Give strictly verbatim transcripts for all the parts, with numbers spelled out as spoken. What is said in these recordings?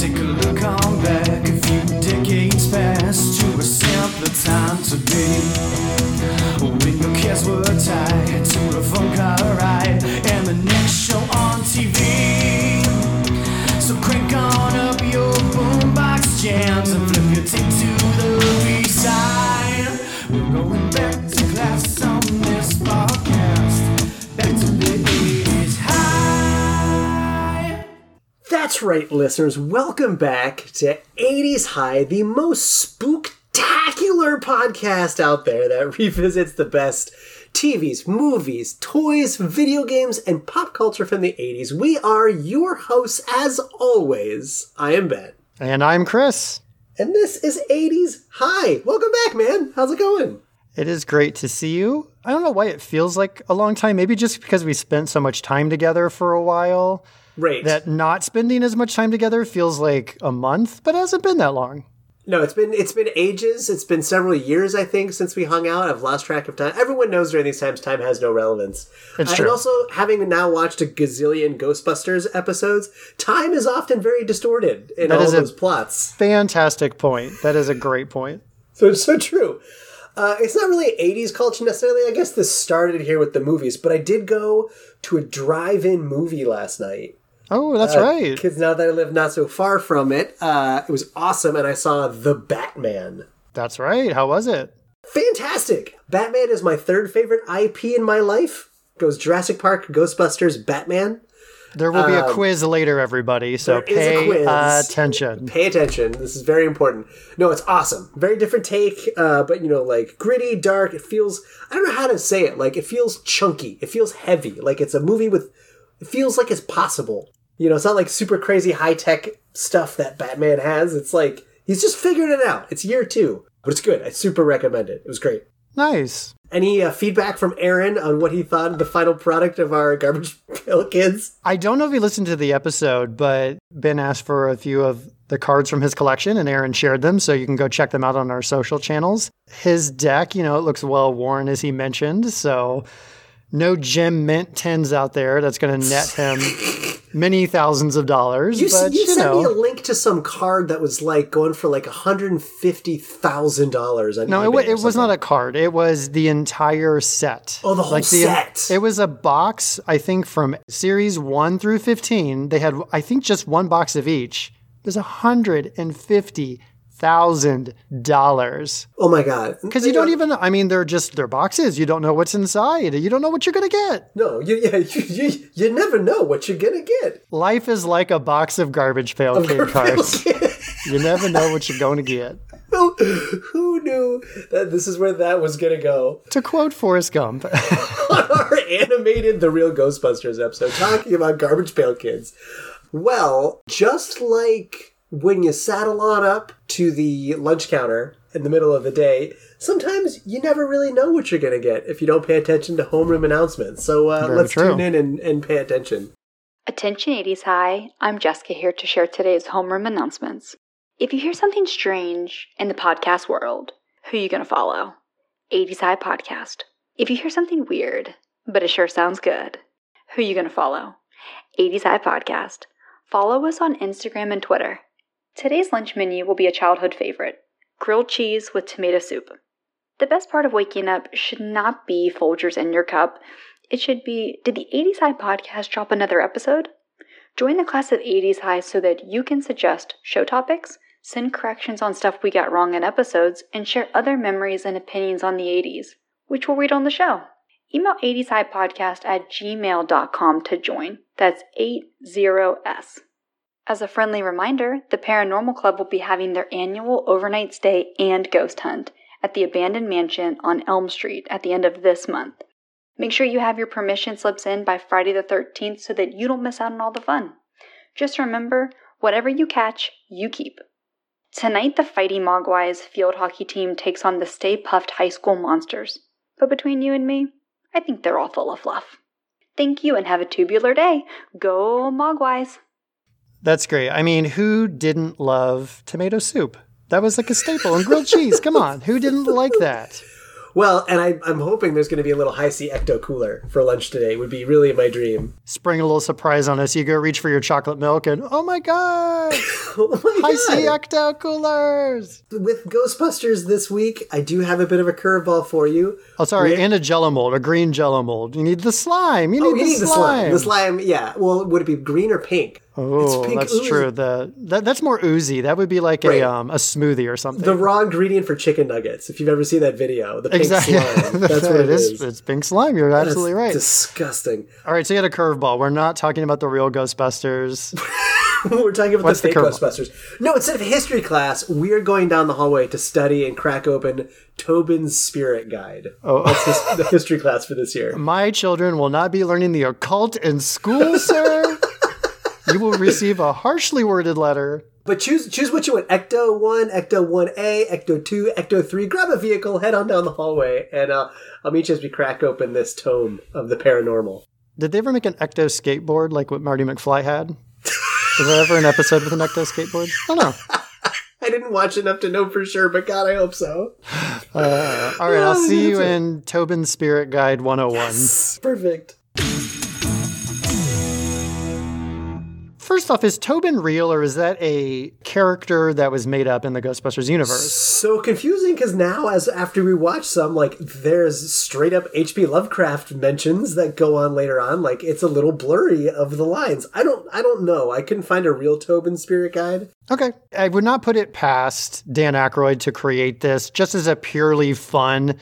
Take a look on back a few decades past to a simpler time to be. When your cares were tied to a phone call ride and the next show on T V. So crank on up your boombox jams and flip your tape to the B-side. We're going back to class on this podcast. Back to the eighties High. That's right, listeners. Welcome back to eighties High, the most spooktacular podcast out there that revisits the best T Vs, movies, toys, video games, and pop culture from the eighties. We are your hosts, as always. I am Ben. And I'm Chris. And this is eighties Hi. Welcome back, man. How's it going? It is great to see you. I don't know why it feels like a long time. Maybe just because we spent so much time together for a while. Right. That not spending as much time together feels like a month, but it hasn't been that long. No, it's been it's been ages. It's been several years, I think, since we hung out. I've lost track of time. Everyone knows during these times, time has no relevance. It's uh, true. And also, having now watched a gazillion Ghostbusters episodes, time is often very distorted in that all is of those plots. Fantastic point. That is a great point. So so true. Uh, it's not really eighties culture necessarily. I guess this started here with the movies, but I did go to a drive-in movie last night. Oh, that's uh, right. Kids, now that I live not so far from it, uh, it was awesome, and I saw The Batman. That's right. How was it? Fantastic. Batman is my third favorite I P in my life. Goes Jurassic Park, Ghostbusters, Batman. There will be um, a quiz later, everybody, so pay attention. Pay attention. This is very important. No, it's awesome. Very different take, uh, but, you know, like, gritty, dark. It feels, I don't know how to say it, like, it feels chunky. It feels heavy. Like, it's a movie with, it feels like it's possible. You know, it's not like super crazy high-tech stuff that Batman has. It's like, he's just figured it out. It's year two. But it's good. I super recommend it. It was great. Nice. Any uh, feedback from Aaron on what he thought of the final product of our Garbage Pail Kids? I don't know if he listened to the episode, but Ben asked for a few of the cards from his collection, and Aaron shared them, so you can go check them out on our social channels. His deck, you know, it looks well-worn, as he mentioned, so no gem mint tens out there that's going to net him many thousands of dollars. You, but, you, you sent know. me a link to some card that was like going for like one hundred fifty thousand dollars. No, it, w- it was not a card. It was the entire set. Oh, the whole like the, set. It was a box, I think, from series one through fifteen. They had, I think, just one box of each. There's one hundred fifty thousand dollars. Oh, my God. Because you don't know, even, I mean, they're just, they're boxes. You don't know what's inside. You don't know what you're going to get. No, you, yeah, you, you you never know what you're going to get. Life is like a box of Garbage Pail of Kid Gar- cards. You never know what you're going to get. Who, who knew that this is where that was going to go? To quote Forrest Gump. On our animated The Real Ghostbusters episode, talking about Garbage Pail Kids. Well, just like when you saddle on up to the lunch counter in the middle of the day, sometimes you never really know what you're going to get if you don't pay attention to homeroom announcements. So uh, let's true. tune in and, and pay attention. Attention eighties High, I'm Jessica here to share today's homeroom announcements. If you hear something strange in the podcast world, who are you going to follow? eighties High Podcast. If you hear something weird, but it sure sounds good, who are you going to follow? eighties High Podcast. Follow us on Instagram and Twitter. Today's lunch menu will be a childhood favorite, grilled cheese with tomato soup. The best part of waking up should not be Folgers in your cup. It should be, did the eighties High podcast drop another episode? Join the class of eighties High so that you can suggest show topics, send corrections on stuff we got wrong in episodes, and share other memories and opinions on the eighties, which we'll read on the show. Email eighties High podcast at gmail dot com to join. That's eighty S. As a friendly reminder, the Paranormal Club will be having their annual overnight stay and ghost hunt at the abandoned mansion on Elm Street at the end of this month. Make sure you have your permission slips in by Friday the thirteenth so that you don't miss out on all the fun. Just remember, whatever you catch, you keep. Tonight, the Fighting Mogwai's field hockey team takes on the Stay Puft High School Monsters. But between you and me, I think they're all full of fluff. Thank you and have a tubular day. Go Mogwais! That's great. I mean, who didn't love tomato soup? That was like a staple. And grilled cheese. Come on. Who didn't like that? Well, and I, I'm hoping there's going to be a little Hi-C Ecto Cooler for lunch today. It would be really my dream. Spring a little surprise on us. You go reach for your chocolate milk and, oh my God, oh my Hi-C God. Ecto Coolers. With Ghostbusters this week, I do have a bit of a curveball for you. Oh, sorry, We're... and a Jell-O mold, a green Jell-O mold. You need the slime. You need, oh, the, you need slime. the slime. The slime, yeah. Well, would it be green or pink? Oh, that's oozy. true. The that, that's more oozy. That would be like right. a um, a smoothie or something. The raw ingredient for chicken nuggets. If you've ever seen that video, the pink exactly. slime. That's what it is. is. It's pink slime. You're that absolutely right. Disgusting. All right, so you had a curveball. We're not talking about the real Ghostbusters. We're talking about What's the fake the Ghostbusters. No, instead of history class, we're going down the hallway to study and crack open Tobin's Spirit Guide. Oh, that's his, the history class for this year. My children will not be learning the occult in school, sir. You will receive a harshly worded letter. But choose choose what you want. Ecto one, Ecto one A, Ecto two, Ecto three. Grab a vehicle, head on down the hallway, and uh, I'll meet you as we crack open this tome of the paranormal. Did they ever make an Ecto skateboard like what Marty McFly had? Was there ever an episode with an Ecto skateboard? I don't know. I didn't watch enough to know for sure, but God, I hope so. Uh, all right, I'll see you in Tobin's Spirit Guide one oh one. Yes, perfect. First off, is Tobin real, or is that a character that was made up in the Ghostbusters universe? So confusing, because now, as after we watch some, like, there's straight up H P Lovecraft mentions that go on later on. Like, it's a little blurry of the lines. I don't, I don't know. I couldn't find a real Tobin Spirit Guide. Okay. I would not put it past Dan Aykroyd to create this just as a purely fun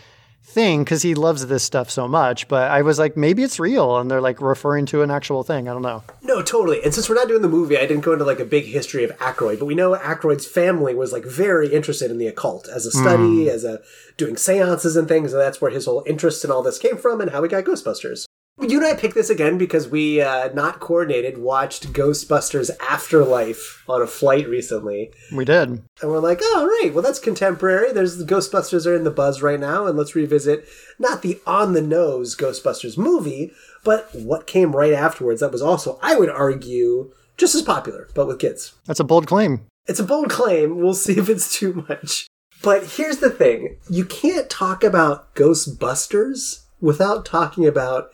thing, because he loves this stuff so much. But I was like, maybe it's real, and they're like referring to an actual thing. I don't know. No, totally. And since we're not doing the movie, I didn't go into like a big history of Aykroyd, but we know Aykroyd's family was like very interested in the occult as a study, mm. as a doing seances and things, and that's where his whole interest in all this came from and how we got Ghostbusters. You and I picked this again because we, uh, not coordinated, watched Ghostbusters Afterlife on a flight recently. We did. And we're like, oh, right, well, that's contemporary. There's the Ghostbusters are in the buzz right now, and let's revisit not the on-the-nose Ghostbusters movie, but what came right afterwards that was also, I would argue, just as popular, but with kids. That's a bold claim. It's a bold claim. We'll see if it's too much. But here's the thing. You can't talk about Ghostbusters without talking about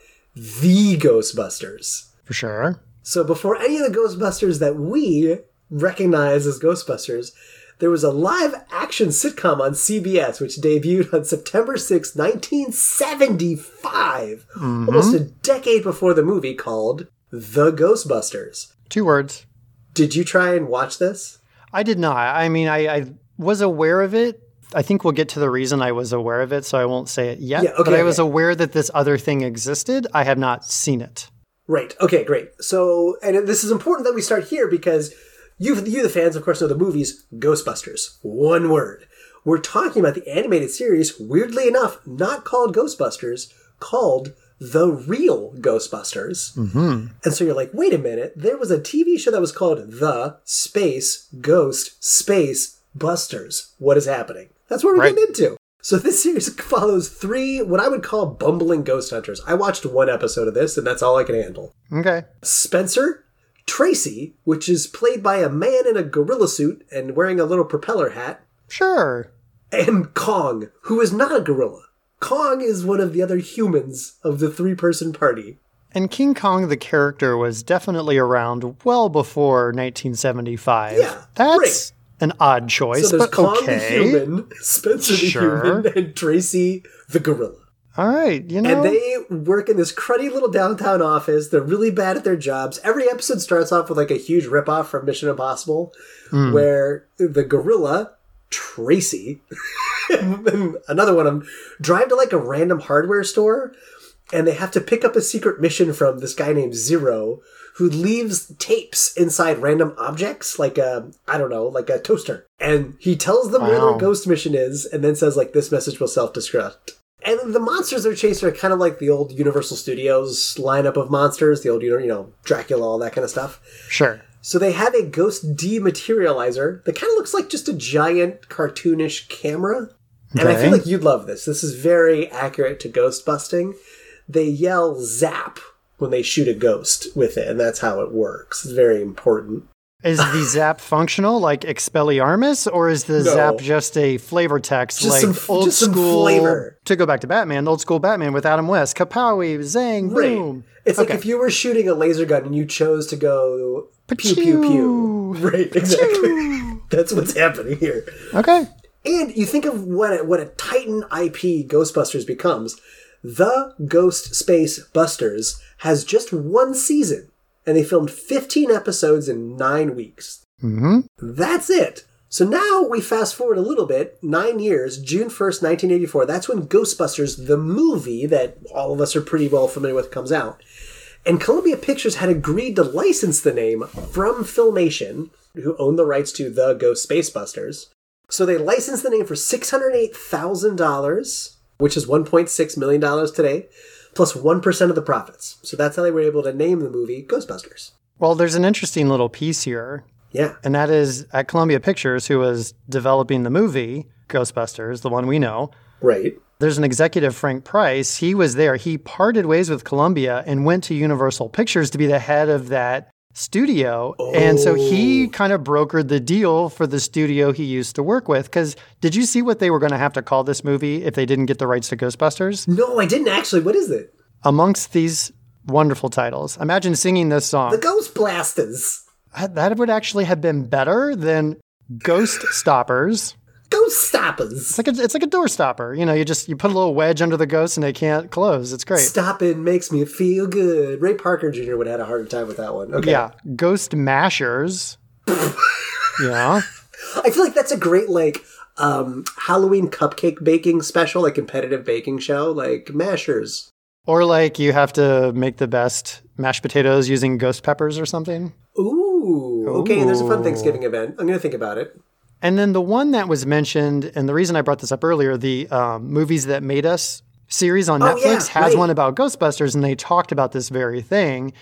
the Ghostbusters. For sure. So before any of the Ghostbusters that we recognize as Ghostbusters, there was a live action sitcom on C B S, which debuted on September sixth, nineteen seventy-five, mm-hmm. almost a decade before the movie, called The Ghostbusters. Two words. Did you try and watch this? I did not. I mean, I, I was aware of it. I think we'll get to the reason I was aware of it, so I won't say it yet. Yeah, okay, but I okay. was aware that this other thing existed. I have not seen it. Right. Okay, great. So, and this is important that we start here because you, you the fans, of course, know the movies Ghostbusters. One word. We're talking about the animated series, weirdly enough, not called Ghostbusters, called The Real Ghostbusters. Mm-hmm. And so you're like, wait a minute. There was a T V show that was called The Space Ghost Space Busters. What is happening? That's what we're right. getting into. So this series follows three, what I would call bumbling ghost hunters. I watched one episode of this, and that's all I can handle. Okay. Spencer, Tracy, which is played by a man in a gorilla suit and wearing a little propeller hat. Sure. And Kong, who is not a gorilla. Kong is one of the other humans of the three-person party. And King Kong, the character, was definitely around well before nineteen seventy-five. Yeah, That's... Right. An odd choice, so but Kong okay. the human, Spencer sure. the human, and Tracy the gorilla. All right, you know. And they work in this cruddy little downtown office. They're really bad at their jobs. Every episode starts off with like a huge ripoff from Mission Impossible, mm. where the gorilla, Tracy, and another one of them, drive to like a random hardware store, and they have to pick up a secret mission from this guy named Zero, who leaves tapes inside random objects, like a, I don't know, like a toaster. And he tells them wow. where their ghost mission is, and then says, like, this message will self-destruct. And the monsters they're chasing are kind of like the old Universal Studios lineup of monsters, the old, you know, Dracula, all that kind of stuff. Sure. So they have a ghost dematerializer that kind of looks like just a giant cartoonish camera. Okay. And I feel like you'd love this. This is very accurate to ghost busting. They yell, zap, when they shoot a ghost with it, and that's how it works. It's very important. Is the zap functional, like Expelliarmus, or is the no. zap just a flavor text, just like some, old just school some flavor? To go back to Batman, old school Batman with Adam West, kapowie, zang, right. boom. It's okay. Like if you were shooting a laser gun and you chose to go pew pew pew. pew. Right, exactly. That's what's happening here. Okay. And you think of what a, what a Titan I P Ghostbusters becomes. The Ghost Space Busters has just one season. And they filmed fifteen episodes in nine weeks. Mm-hmm. That's it. So now we fast forward a little bit, nine years, June first, nineteen eighty-four. That's when Ghostbusters, the movie that all of us are pretty well familiar with, comes out. And Columbia Pictures had agreed to license the name from Filmation, who owned the rights to The Ghost Space Busters. So they licensed the name for six hundred eight thousand dollars, which is one point six million dollars today. Plus one percent of the profits. So that's how they were able to name the movie Ghostbusters. Well, there's an interesting little piece here. Yeah. And that is at Columbia Pictures, who was developing the movie Ghostbusters, the one we know. Right. There's an executive, Frank Price. He was there. He parted ways with Columbia and went to Universal Pictures to be the head of that studio. Oh. And so he kind of brokered the deal for the studio he used to work with. Because did you see what they were going to have to call this movie if they didn't get the rights to Ghostbusters? No, I didn't actually. What is it? Amongst these wonderful titles, imagine singing this song. The Ghost Blasters. That would actually have been better than Ghost Stoppers. Ghost Stoppers. It's like a, it's like a door stopper. You know, you just you put a little wedge under the ghost and they can't close. It's great. Stopping makes me feel good. Ray Parker Junior would have had a hard time with that one. Okay. Yeah. Ghost Mashers. Yeah. I feel like that's a great like um, Halloween cupcake baking special, like competitive baking show, like Mashers. Or like you have to make the best mashed potatoes using ghost peppers or something. Ooh. Okay, Ooh. There's a fun Thanksgiving event. I'm going to think about it. And then the one that was mentioned, and the reason I brought this up earlier, the um, Movies That Made Us series on oh, Netflix yeah, has right. one about Ghostbusters, and they talked about this very thing.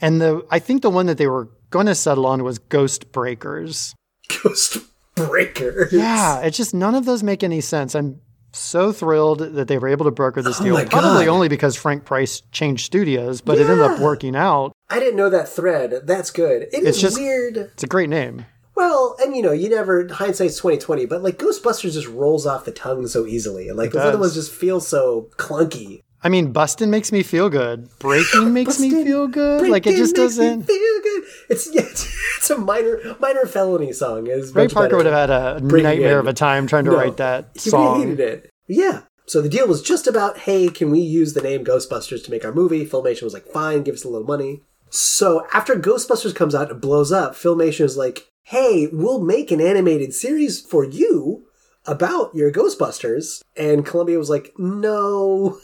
And the I think the one that they were going to settle on was Ghost Breakers. Ghost Breakers. Yeah, it's just none of those make any sense. I'm so thrilled that they were able to broker this oh deal. Probably God. Only because Frank Price changed studios, but yeah. it ended up working out. I didn't know that thread. That's good. It it's is just, weird. It's a great name. Well, and you know, you never, hindsight's twenty twenty, but like Ghostbusters just rolls off the tongue so easily. And like those other ones just feel so clunky. I mean, bustin' makes me feel good. Breaking makes bustin', me feel good. Like it just doesn't. Feel good. It's, yeah, it's it's a minor minor felony song. Is Ray Parker better. Would have had a Breaking nightmare in. Of a time trying to no, write that song. He hated it. Yeah. So the deal was just about, hey, can we use the name Ghostbusters to make our movie? Filmation was like, fine, give us a little money. So after Ghostbusters comes out and blows up, Filmation is like, hey, we'll make an animated series for you about your Ghostbusters. And Columbia was like, no,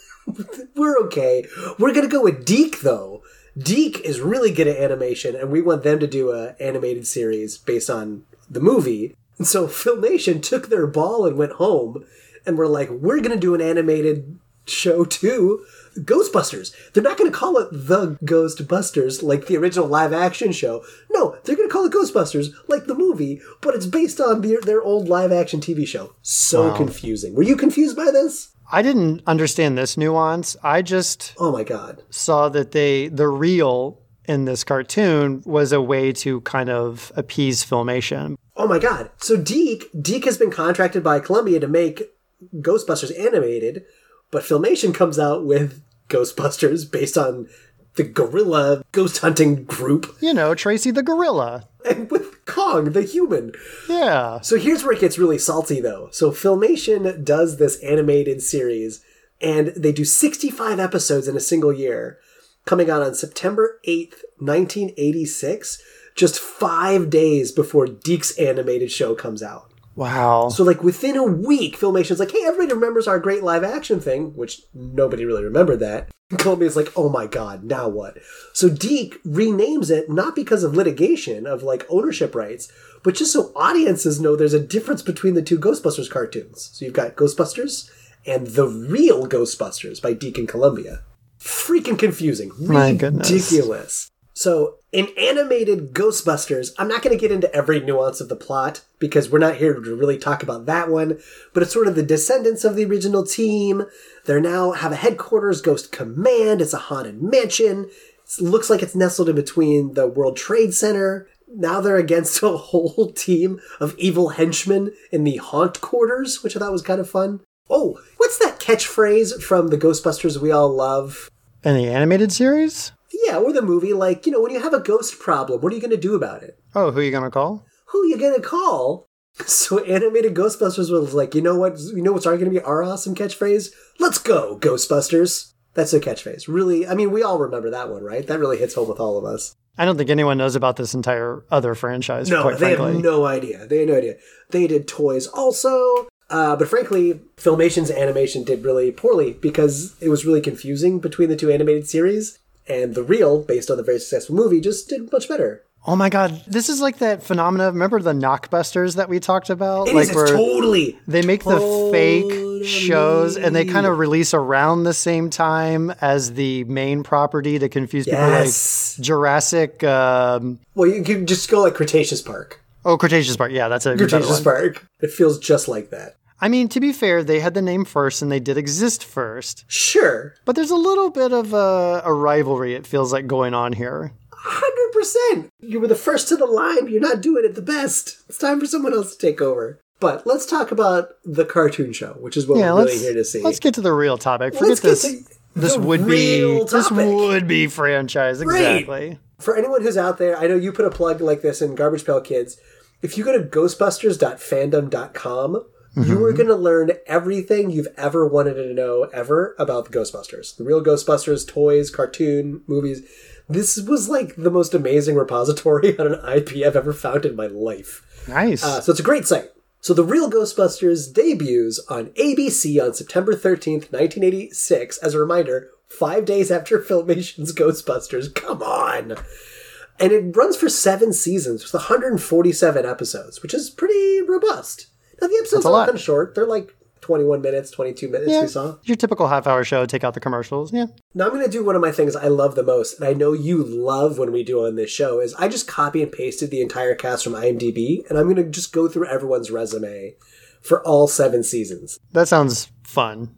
we're okay. We're going to go with Deke, though. Deke is really good at animation, and we want them to do an animated series based on the movie. And so Filmation took their ball and went home, and were like, we're going to do an animated show, too. Ghostbusters. They're not going to call it The Ghostbusters like the original live action show. No, they're going to call it Ghostbusters like the movie, but it's based on their, their old live action T V show. So wow. confusing. Were you confused by this? I didn't understand this nuance. I just oh my God. Saw that they the real in this cartoon was a way to kind of appease Filmation. Oh my God. So Deke, Deke has been contracted by Columbia to make Ghostbusters animated, but Filmation comes out with Ghostbusters based on the gorilla ghost hunting group. You know, Tracy the gorilla. And with Kong the human. Yeah. So here's where it gets really salty, though. So Filmation does this animated series, and they do sixty-five episodes in a single year, coming out on September eighth, nineteen eighty-six, just five days before Deke's animated show comes out. Wow. So, like, within a week, Filmation's like, hey, everybody remembers our great live-action thing, which nobody really remembered that. And Columbia's like, oh my God, now what? So Deke renames it, not because of litigation of, like, ownership rights, but just so audiences know there's a difference between the two Ghostbusters cartoons. So you've got Ghostbusters and The Real Ghostbusters by Deke and Columbia. Freaking confusing. My goodness. Ridiculous. So, in animated Ghostbusters, I'm not going to get into every nuance of the plot because we're not here to really talk about that one, but it's sort of the descendants of the original team. They now have a headquarters, Ghost Command. It's a haunted mansion. It looks like it's nestled in between the World Trade Center. now they're against a whole team of evil henchmen in the haunt quarters, which I thought was kind of fun. Oh, what's that catchphrase from the Ghostbusters we all love? In the animated series? Yeah, or the movie, like, you know, when you have a ghost problem, what are you going to do about it? Oh, who are you going to call? Who are you going to call? So animated Ghostbusters was like, you know what, you know what's already going to be our awesome catchphrase? Let's go, Ghostbusters. That's a catchphrase. Really, I mean, we all remember that one, right? That really hits home with all of us. I don't think anyone knows about this entire other franchise, no, quite frankly. No, they have no idea. They had no idea. They did toys also. Uh, but frankly, Filmation's animation did really poorly because it was really confusing between the two animated series. And the real, based on the very successful movie, just did much better. Oh my God. This is like that phenomena. Remember the Knockbusters that we talked about? It like is. It's totally. They make totally. the fake shows and they kind of release around the same time as the main property to confuse people. Yes. Like Jurassic. Um, well, you can just go like Cretaceous Park. Oh, Cretaceous Park. Yeah, that's a Cretaceous Park. It feels just like that. I mean, to be fair, they had the name first and they did exist first. Sure. But there's a little bit of a, a rivalry, it feels like, going on here. one hundred percent. You were the first to the line. You're not doing it the best. It's time for someone else to take over. But let's talk about the cartoon show, which is what yeah, we're really here to see. Let's get to the real topic. Forget let's this. Get to this would be topic. This would be franchise. Exactly. Right. For anyone who's out there, I know you put a plug like this in Garbage Pail Kids. If you go to ghostbusters dot fandom dot com, mm-hmm. you are going to learn everything you've ever wanted to know ever about the Ghostbusters. The real Ghostbusters, toys, cartoon, movies. This was like the most amazing repository on an I P I've ever found in my life. Nice. Uh, so it's a great site. So The Real Ghostbusters debuts on A B C on September thirteenth, nineteen eighty-six. As a reminder, five days after Filmation's Ghostbusters. Come on. And it runs for seven seasons with one hundred forty-seven episodes, which is pretty robust. Now, the episodes are kind of short. They're like twenty-one minutes, twenty-two minutes yeah, we saw. Your typical half-hour show, take out the commercials, yeah. Now, I'm going to do one of my things I love the most, and I know you love when we do on this show, is I just copy and pasted the entire cast from IMDb, and I'm going to just go through everyone's resume for all seven seasons. That sounds fun.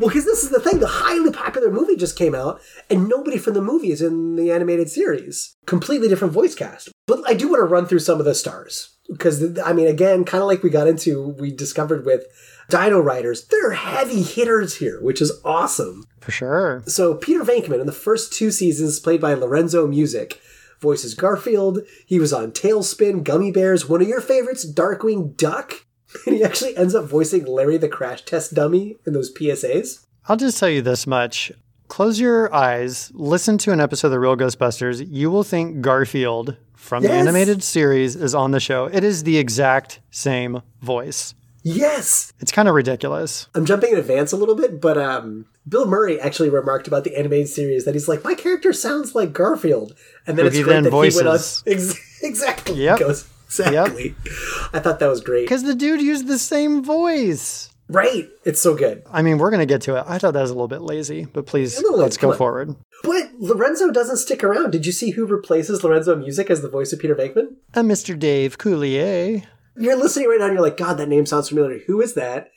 Well, because this is the thing. The highly popular movie just came out, and nobody from the movie is in the animated series. Completely different voice cast. But I do want to run through some of the stars. Because, I mean, again, kind of like we got into, we discovered with Dino Riders, they're heavy hitters here, which is awesome. For sure. So Peter Venkman in the first two seasons, played by Lorenzo Music, voices Garfield. He was on Tailspin, Gummy Bears, one of your favorites, Darkwing Duck. And he actually ends up voicing Larry the Crash Test Dummy in those P S As. I'll just tell you this much. Close your eyes, listen to an episode of The Real Ghostbusters. You will think Garfield from yes. the animated series is on the show. It is the exact same voice. Yes. It's kind of ridiculous. I'm jumping in advance a little bit, but um, Bill Murray actually remarked about the animated series that he's like, my character sounds like Garfield. And then Who it's he great then that voices. He went on. Ex- exactly. Yep. Goes, exactly. Yep. I thought that was great. Because the dude used the same voice. Right. It's so good. I mean, we're going to get to it. I thought that was a little bit lazy, but please, let's go forward. But Lorenzo doesn't stick around. Did you see who replaces Lorenzo Music as the voice of Peter Venkman? A Mister Dave Coulier. You're listening right now and you're like, God, that name sounds familiar. Who is that?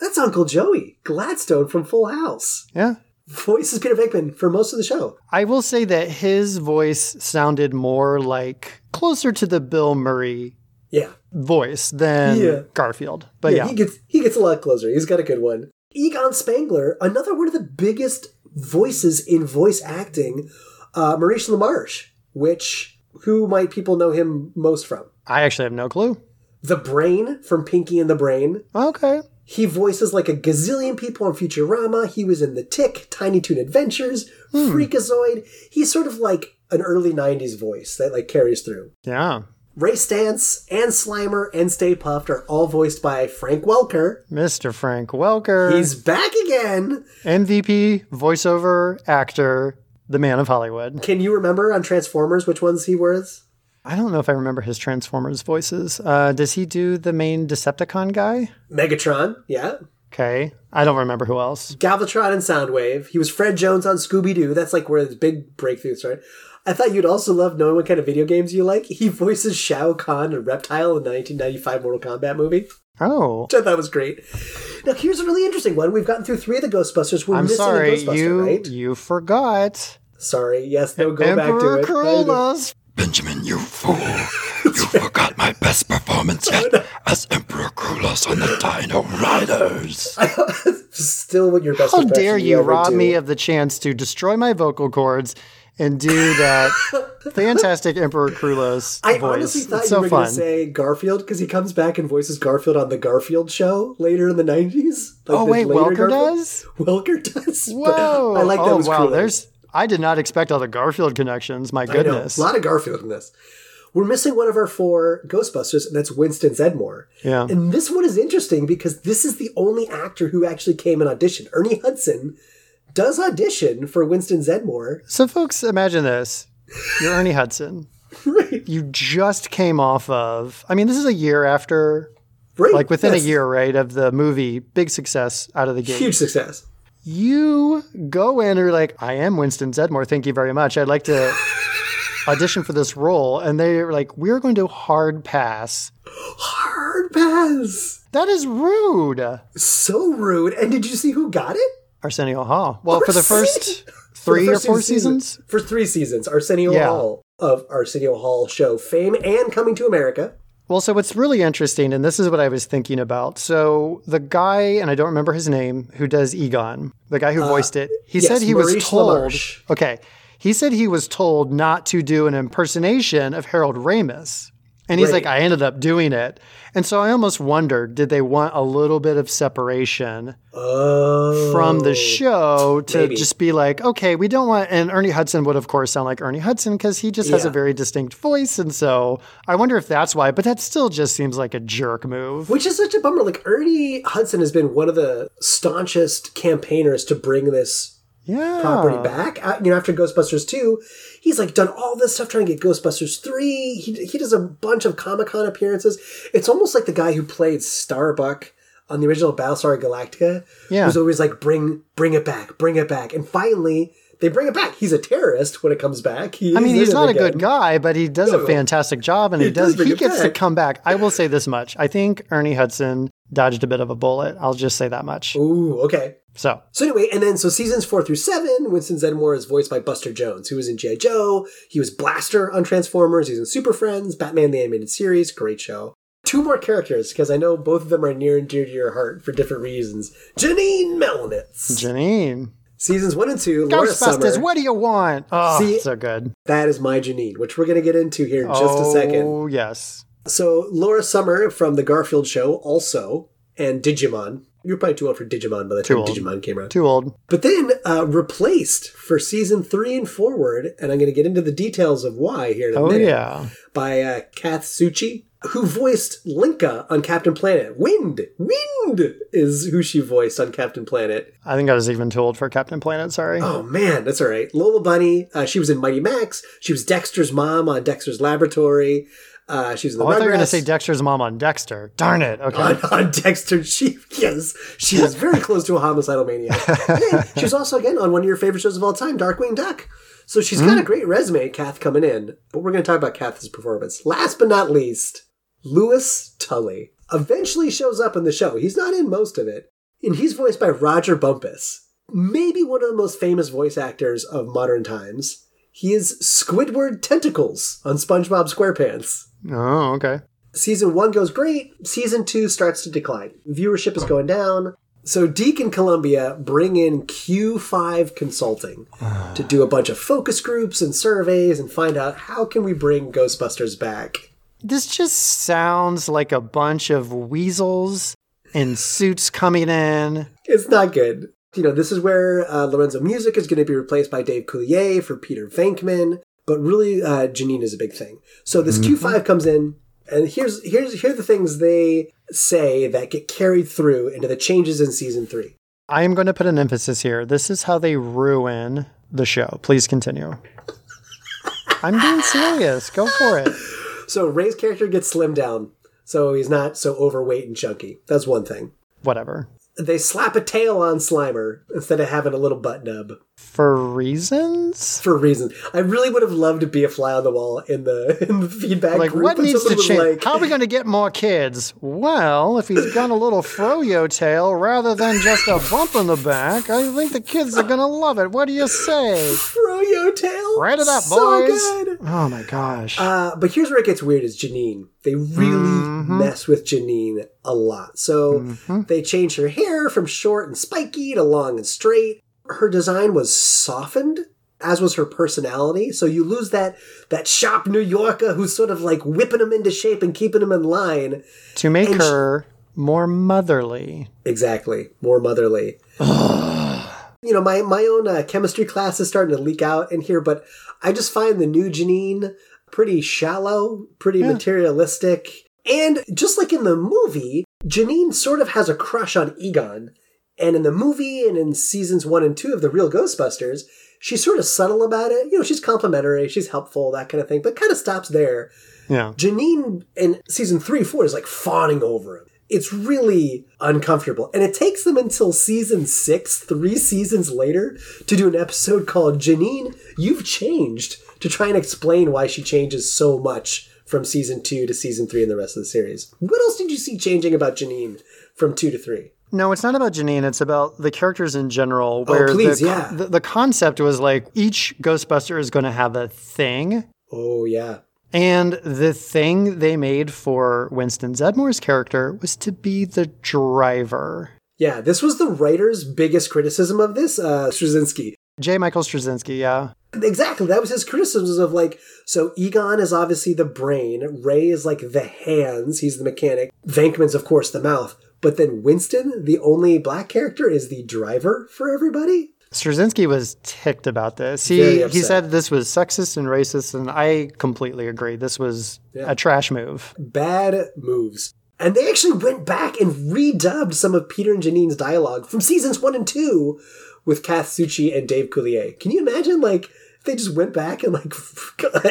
That's Uncle Joey Gladstone from Full House. Yeah. Voices Peter Venkman for most of the show. I will say that his voice sounded more like closer to the Bill Murray Yeah. voice than yeah. Garfield. But yeah, yeah. He gets he gets a lot closer. He's got a good one. Egon Spangler, another one of the biggest voices in voice acting, uh, Maurice LaMarche, which who might people know him most from? I actually have no clue. The Brain from Pinky and the Brain. Okay. He voices like a gazillion people on Futurama. He was in The Tick, Tiny Toon Adventures, hmm. Freakazoid. He's sort of like an early nineties voice that like carries through. Yeah. Ray Stantz and Slimer and Stay Puft are all voiced by Frank Welker. Mister Frank Welker. He's back again. M V P, voiceover, actor, the man of Hollywood. Can you remember on Transformers which ones he was? I don't know if I remember his Transformers voices. Uh, does he do the main Decepticon guy? Megatron, yeah. Okay. I don't remember who else. Galvatron and Soundwave. He was Fred Jones on Scooby-Doo. That's like where his big breakthrough started. I thought you'd also love knowing what kind of video games you like. He voices Shao Kahn and Reptile in the nineteen ninety-five Mortal Kombat movie. Oh. Which I thought was great. Now, here's a really interesting one. We've gotten through three of the Ghostbusters. We're I'm missing sorry, a Ghostbuster, you, right? you forgot. Sorry. Yes, no, go Emperor back to it. Emperor Kronos Benjamin, you fool. You right. forgot my best performance yet as Emperor Krulos on the Dino Riders. Still with your best How dare you, you rob do. me of the chance to destroy my vocal cords and do that fantastic Emperor Krulos I voice. honestly thought it's you so were going to say Garfield, because he comes back and voices Garfield on The Garfield Show later in the nineties. Like oh, wait, Welker Garfield. does? Welker does. Whoa. I like that oh, was wow, Krulos. There's, I did not expect all the Garfield connections. My goodness. A lot of Garfield in this. We're missing one of our four Ghostbusters, and that's Winston Zeddemore. Yeah. And this one is interesting because this is the only actor who actually came and auditioned. Ernie Hudson does audition for Winston Zeddemore. So, folks, imagine this. You're Ernie Hudson. Right. You just came off of... I mean, this is a year after... Right. Like, within yes. a year, right, of the movie. Big success out of the gate. Huge success. You go in and you're like, I am Winston Zeddemore. Thank you very much. I'd like to... audition for this role, and they were like, we're going to hard pass. Hard pass. That is rude. So rude. And did you see who got it? Arsenio Hall. Well, Arsenio? for the first three the first or four seasons? seasons? For three seasons. Arsenio yeah. Hall of Arsenio Hall Show fame and Coming to America. Well, so what's really interesting, and this is what I was thinking about. So the guy, and I don't remember his name, who does Egon, the guy who uh, voiced it, he yes, said he Maurice was told. LaMarche. Okay. He said he was told not to do an impersonation of Harold Ramis. And he's right. like, I ended up doing it. And so I almost wondered, did they want a little bit of separation oh, from the show to maybe. just be like, okay, we don't want, and Ernie Hudson would of course sound like Ernie Hudson because he just yeah. has a very distinct voice. And so I wonder if that's why, but that still just seems like a jerk move. Which is such a bummer. Like Ernie Hudson has been one of the staunchest campaigners to bring this Yeah. property back. Uh, you know, after Ghostbusters two, he's like done all this stuff trying to get Ghostbusters three. He he does a bunch of Comic-Con appearances. It's almost like the guy who played Starbuck on the original Battlestar Galactica. Yeah. Who's always like, bring bring it back, bring it back. And finally, they bring it back. He's a terrorist when it comes back. He I mean, he's not a good guy, but he does no, a fantastic job, and he, he does. does he gets back. to come back. I will say this much. I think Ernie Hudson dodged a bit of a bullet. I'll just say that much. Ooh, okay. So so anyway, and then so seasons four through seven, Winston Zeddemore is voiced by Buster Jones, who was in G I. Joe. He was Blaster on Transformers. He's in Super Friends, Batman the Animated Series. Great show. Two more characters, because I know both of them are near and dear to your heart for different reasons. Janine Melnitz. Janine. Seasons one and two, Laura Summer. Ghostbusters, what do you want? Oh, See, so good. That is my Janine, which we're going to get into here in just oh, a second. Oh, yes. So Laura Summer from The Garfield Show also, and Digimon. You're probably too old for Digimon by the time Digimon came around. Too old. But then uh, replaced for season three and forward, and I'm going to get into the details of why here in a oh, minute. Oh, yeah. By uh, Kath Soucie, who voiced Linka on Captain Planet. Wind! Wind is who she voiced on Captain Planet. I think I was even too old for Captain Planet, sorry. Oh, man, that's all right. Lola Bunny, uh, she was in Mighty Max. She was Dexter's mom on Dexter's Laboratory. Uh, she was in the oh, I thought you were going to say Dexter's mom on Dexter. Darn it. Okay. On, on Dexter, she, yes, she was very close to a homicidal maniac. And she was also, again, on one of your favorite shows of all time, Darkwing Duck. So she's mm. got a great resume, Kath, coming in. But we're going to talk about Kath's performance. Last but not least, Louis Tully eventually shows up in the show. He's not in most of it. And he's voiced by Roger Bumpus, maybe one of the most famous voice actors of modern times. He is Squidward Tentacles on SpongeBob SquarePants. Oh, okay. Season one goes great. Season two starts to decline. Viewership is going down. So Deke and Columbia bring in Q five Consulting to do a bunch of focus groups and surveys and find out how can we bring Ghostbusters back. This just sounds like a bunch of weasels in suits coming in. It's not good. You know, this is where uh, Lorenzo Music is going to be replaced by Dave Coulier for Peter Venkman. But really, uh, Janine is a big thing. So this mm-hmm. Q five comes in, and here's here's here are the things they say that get carried through into the changes in season three. I am going to put an emphasis here. This is how they ruin the show. Please continue. I'm being serious. Go for it. So Ray's character gets slimmed down, so he's not so overweight and chunky. That's one thing. Whatever. They slap a tail on Slimer instead of having a little butt nub. For reasons? For reasons. I really would have loved to be a fly on the wall in the, in the feedback like, group. Like, what needs to change? Like, how are we going to get more kids? Well, if he's got a little froyo tail rather than just a bump in the back, I think the kids are going to love it. What do you say? Froyo tail? Right it up, so boys. So good. Oh my gosh. Uh, but here's where it gets weird is Janine. They really mm-hmm. mess with Janine a lot. So mm-hmm. they changed her hair from short and spiky to long and straight. Her design was softened, as was her personality. So you lose that that sharp New Yorker who's sort of like whipping them into shape and keeping them in line. To make and her she- more motherly. Exactly. More motherly. You know, my, my own uh, chemistry class is starting to leak out in here, but I just find the new Janine pretty shallow, pretty yeah. materialistic. And just like in the movie, Janine sort of has a crush on Egon. And in the movie and in seasons one and two of The Real Ghostbusters, she's sort of subtle about it. You know, she's complimentary, she's helpful, that kind of thing, but kind of stops there. Yeah. Janine in season three, four is like fawning over him. It's really uncomfortable. And it takes them until season six, three seasons later, to do an episode called Janine, You've Changed, to try and explain why she changes so much from season two to season three and the rest of the series. What else did you see changing about Janine from two to three? No, it's not about Janine. It's about the characters in general. Where oh, please, the, yeah. The, the concept was like each Ghostbuster is going to have a thing. Oh, yeah. And the thing they made for Winston Zeddmore's character was to be the driver. Yeah, this was the writer's biggest criticism of this, uh, Straczynski. J. Michael Straczynski, yeah. Exactly, that was his criticism of like, so Egon is obviously the brain, Ray is like the hands, he's the mechanic, Venkman's of course the mouth, but then Winston, the only black character, is the driver for everybody? Straczynski was ticked about this. He he said this was sexist and racist, and I completely agree. This was yeah. a trash move. Bad moves. And they actually went back and redubbed some of Peter and Janine's dialogue from seasons one and two with Kath Soucie and Dave Coulier. Can you imagine, like, if they just went back and, like,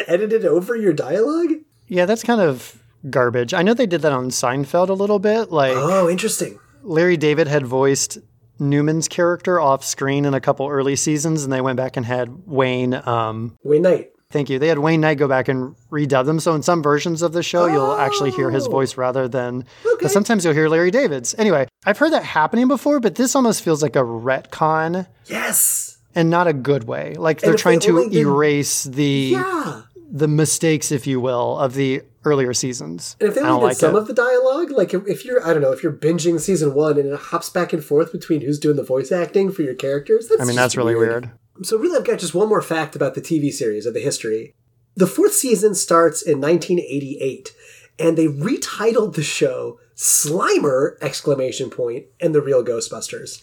edited over your dialogue? Yeah, that's kind of garbage. I know they did that on Seinfeld a little bit. Like, oh, interesting. Larry David had voiced Newman's character off screen in a couple early seasons, and they went back and had Wayne um Wayne Knight. Thank you. They had Wayne Knight go back and redub them. So in some versions of the show, oh. you'll actually hear his voice rather than okay. sometimes you'll hear Larry David's. Anyway, I've heard that happening before, but this almost feels like a retcon. Yes. And not a good way. Like they're trying they to did... erase the yeah. the mistakes, if you will, of the earlier seasons. And if they only did some of the dialogue, like if you're, I don't know, if you're binging season one and it hops back and forth between who's doing the voice acting for your characters, that's I mean, that's really weird. So really, I've got just one more fact about the T V series or the history. The fourth season starts in nineteen eighty-eight, and they retitled the show Slimer! Exclamation point and The Real Ghostbusters.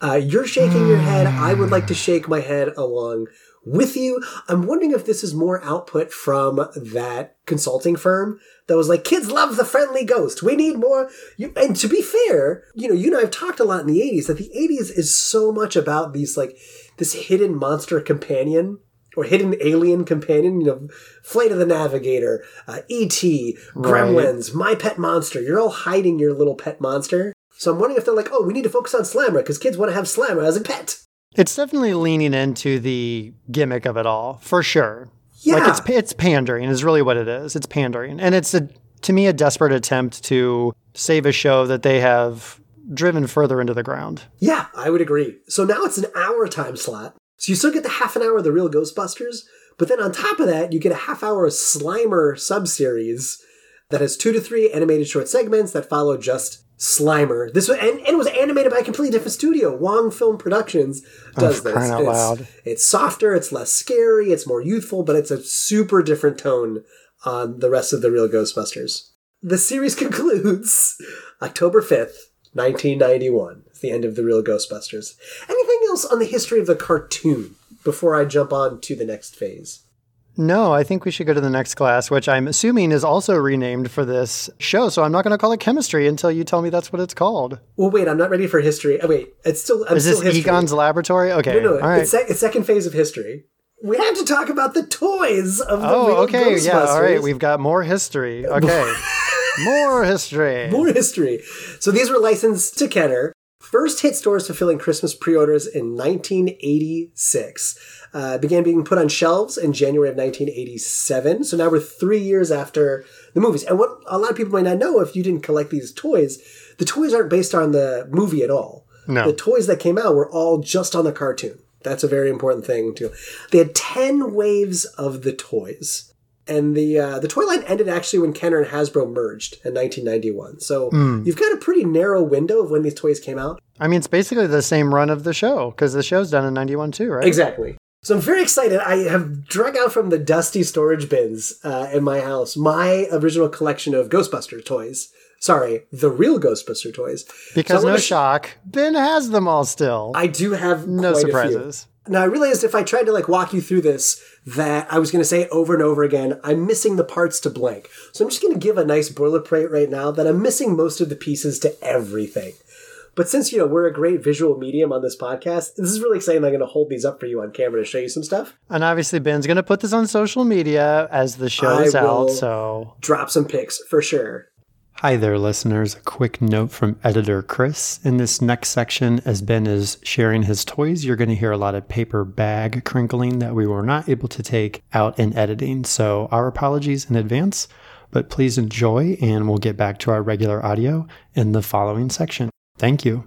Uh, you're shaking your head. I would like to shake my head along with you. I'm wondering if this is more output from that consulting firm that was like, kids love the friendly ghost. We need more. You, and to be fair, you know, you and I have talked a lot in the eighties that the eighties is so much about these, like, this hidden monster companion or hidden alien companion, you know, Flight of the Navigator, uh, E T, Gremlins, right. My Pet Monster. You're all hiding your little pet monster. So I'm wondering if they're like, oh, we need to focus on Slimer because kids want to have Slimer as a pet. It's definitely leaning into the gimmick of it all, for sure. Yeah. Like, it's it's pandering is really what it is. It's pandering. And it's, a to me, a desperate attempt to save a show that they have driven further into the ground. Yeah, I would agree. So now it's an hour time slot. So you still get the half an hour of The Real Ghostbusters, but then on top of that, you get a half hour Slimer subseries that has two to three animated short segments that follow just Slimer. This was, and, and it was animated by a completely different studio. Wong Film Productions does oh, this. Crying out it's, loud. It's softer, it's less scary, it's more youthful, but it's a super different tone on the rest of The Real Ghostbusters. The series concludes October fifth, nineteen ninety-one. It's the end of The Real Ghostbusters. Anything else on the history of the cartoon before I jump on to the next phase? No, I think we should go to the next class, which I'm assuming is also renamed for this show. So I'm not going to call it chemistry until you tell me that's what it's called. Well, wait, I'm not ready for history. Oh, wait, it's still I'm Is this still history. Egon's laboratory? Okay. No, no, all right. It's, sec- it's second phase of history. We have to talk about the toys of the oh, Real okay, Ghostbusters. Yeah, all right. We've got more history. Okay. More history. More history. So these were licensed to Kenner. First hit stores fulfilling Christmas pre-orders in nineteen eighty-six. Uh, began being put on shelves in January of nineteen eighty-seven. So now we're three years after the movies. And what a lot of people might not know, if you didn't collect these toys, the toys aren't based on the movie at all. No. The toys that came out were all just on the cartoon. That's a very important thing, too. They had ten waves of the toys. And the uh, the toy line ended actually when Kenner and Hasbro merged in nineteen ninety-one. So mm. you've got a pretty narrow window of when these toys came out. I mean, it's basically the same run of the show, because the show's done in ninety-one too, right? Exactly. So I'm very excited. I have dragged out from the dusty storage bins uh, in my house my original collection of Ghostbuster toys. Sorry, the real Ghostbuster toys. Because so no sh- shock, Ben has them all still. I do have no quite surprises. A few. Now, I realized if I tried to, like, walk you through this, that I was going to say over and over again, I'm missing the parts to blank. So I'm just going to give a nice boilerplate right now that I'm missing most of the pieces to everything. But since, you know, we're a great visual medium on this podcast, this is really exciting. I'm going to hold these up for you on camera to show you some stuff. And obviously, Ben's going to put this on social media as the show's out, so... drop some pics, for sure. Hi there, listeners. A quick note from editor Chris. In this next section, as Ben is sharing his toys, you're going to hear a lot of paper bag crinkling that we were not able to take out in editing. So our apologies in advance, but please enjoy, and we'll get back to our regular audio in the following section. Thank you.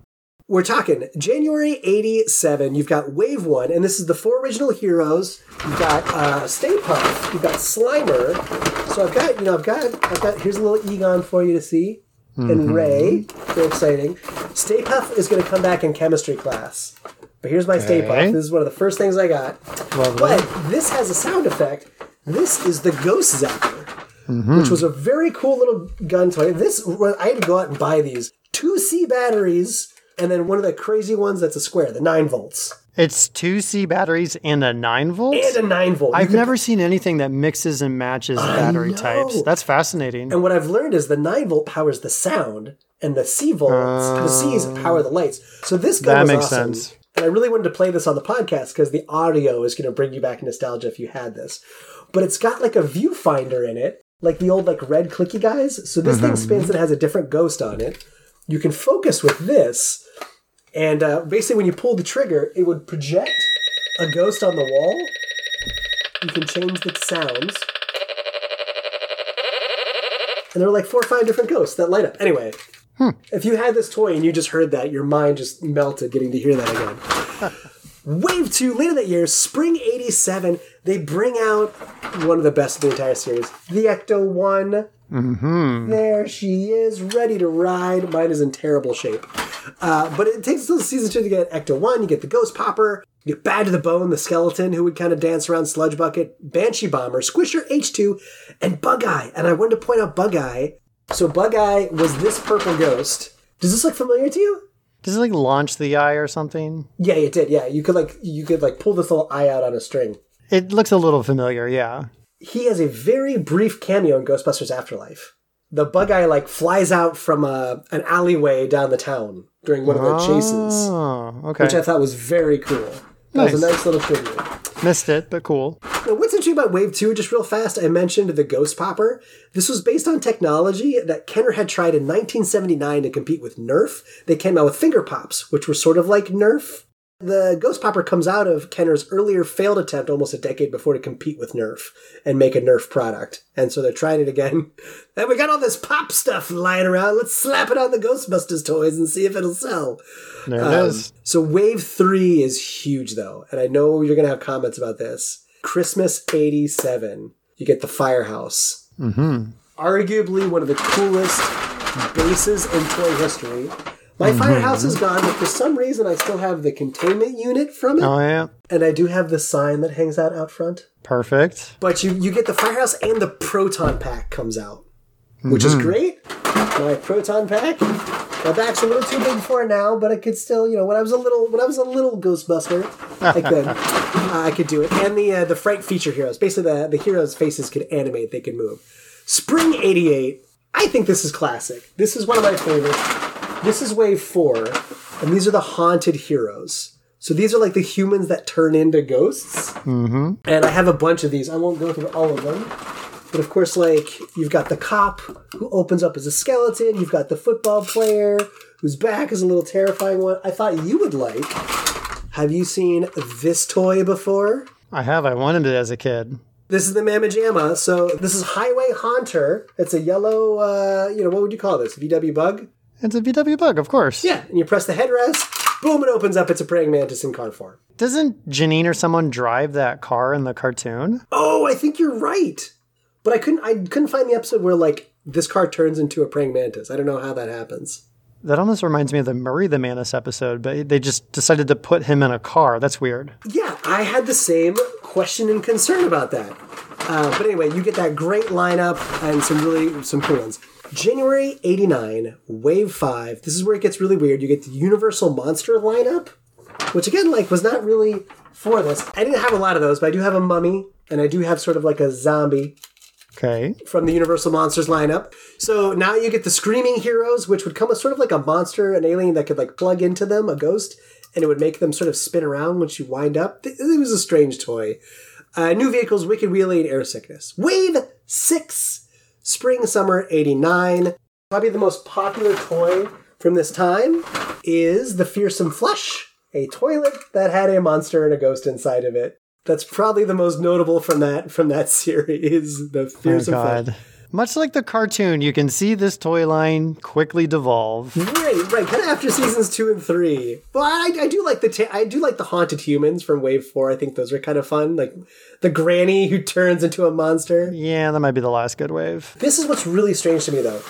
We're talking January eighty-seven. You've got Wave one, and this is the four original heroes. You've got uh, Stay Puft. You've got Slimer. So I've got, you know, I've got, I've got. Here's a little Egon for you to see, mm-hmm. and Ray. Very exciting. Stay Puft is going to come back in chemistry class. But here's my okay. Stay Puft. This is one of the first things I got. Lovely. But this has a sound effect. This is the Ghost Zapper, mm-hmm. which was a very cool little gun toy. This I had to go out and buy these two C batteries. And then one of the crazy ones that's a square, the nine volts. It's two C batteries and a nine volt? And a nine volt. I've never could... seen anything that mixes and matches I battery know. types. That's fascinating. And what I've learned is the nine volt powers the sound, and the C volts, um, the C's power the lights. So this gun was awesome. That makes sense. And I really wanted to play this on the podcast because the audio is going to bring you back nostalgia if you had this. But it's got like a viewfinder in it, like the old like red clicky guys. So this mm-hmm. thing spins and has a different ghost on it. You can focus with this. And uh, basically, when you pull the trigger, it would project a ghost on the wall. You can change the sounds. And there are like four or five different ghosts that light up. Anyway, hmm. if you had this toy and you just heard that, your mind just melted getting to hear that again. Wave two, later that year, Spring eighty-seven, they bring out one of the best of the entire series, the Ecto one. Mm-hmm. There she is, ready to ride. Mine is in terrible shape. Uh, but it takes until season two to get Ecto one. You get the Ghost Popper. You get Bad to the Bone, the skeleton, who would kind of dance around Sludge Bucket, Banshee Bomber, Squisher H two, and Bug Eye. And I wanted to point out Bug Eye. So Bug Eye was this purple ghost. Does this look familiar to you? Does it like launch the eye or something? Yeah, it did. Yeah, you could like you could like pull this little eye out on a string. It looks a little familiar. Yeah. He has a very brief cameo in Ghostbusters Afterlife. The Bug Eye like flies out from a, an alleyway down the town during one of the chases, oh, okay. which I thought was very cool. That nice. was a nice little tribute. Missed it, but cool. Now, what's interesting about Wave two, just real fast, I mentioned the Ghost Popper. This was based on technology that Kenner had tried in nineteen seventy-nine to compete with Nerf. They came out with Finger Pops, which were sort of like Nerf. The Ghost Popper comes out of Kenner's earlier failed attempt almost a decade before to compete with Nerf and make a Nerf product. And so they're trying it again. Then we got all this pop stuff lying around. Let's slap it on the Ghostbusters toys and see if it'll sell. There um, it is. So Wave three is huge, though. And I know you're going to have comments about this. Christmas eighty-seven. You get the Firehouse. Mm-hmm. Arguably one of the coolest bases in toy history. My mm-hmm. Firehouse is gone, but for some reason I still have the containment unit from it. Oh, yeah. And I do have the sign that hangs out out front. Perfect. But you, you get the Firehouse and the Proton Pack comes out, mm-hmm. which is great. My Proton Pack. My back's a little too big for it now, but I could still, you know, when I was a little when I was a little Ghostbuster, I could, uh, I could do it. And the uh, the Fright Feature Heroes. Basically, the, the heroes' faces could animate. They could move. Spring eighty-eight. I think this is classic. This is one of my favorites. This is Wave four, and these are the haunted heroes. So these are like the humans that turn into ghosts. Mm-hmm. And I have a bunch of these. I won't go through all of them. But of course, like, you've got the cop who opens up as a skeleton. You've got the football player whose back is a little terrifying one. I thought you would like. Have you seen this toy before? I have. I wanted it as a kid. This is the Mamma Jamma. So this is Highway Haunter. It's a yellow, uh, you know, what would you call this? V W Bug? It's a V W Bug, of course. Yeah, and you press the headrest, Boom, it opens up. It's a praying mantis in card form. Doesn't Janine or someone drive that car in the cartoon? Oh, I think you're right. But I couldn't I couldn't find the episode where, like, this car turns into a praying mantis. I don't know how that happens. That almost reminds me of the Murray the Mantis episode, but they just decided to put him in a car. That's weird. Yeah, I had the same question and concern about that. Uh, but anyway, you get that great lineup and some really some cool ones. January eighty-nine, Wave five. This is where it gets really weird. You get the Universal Monster lineup, which again, like, was not really for this. I didn't have a lot of those, but I do have a mummy, and I do have sort of like a zombie. Okay. From the Universal Monsters lineup. So now you get the Screaming Heroes, which would come with sort of like a monster, an alien that could like plug into them, a ghost, and it would make them sort of spin around once you wind up. It was a strange toy. Uh, new vehicles, Wicked Wheelie, and Air Sickness. Wave six, Spring Summer eighty-nine. Probably the most popular toy from this time is the Fearsome Flush, a toilet that had a monster and a ghost inside of it. That's probably the most notable from that from that series, the Fearsome oh God. Flush. Much like the cartoon, you can see this toy line quickly devolve. Right, right. Kind of after seasons two and three. Well, I, I do like the ta- I do like the haunted humans from Wave Four. I think those are kind of fun, like the granny who turns into a monster. Yeah, that might be the last good wave. This is what's really strange to me, though.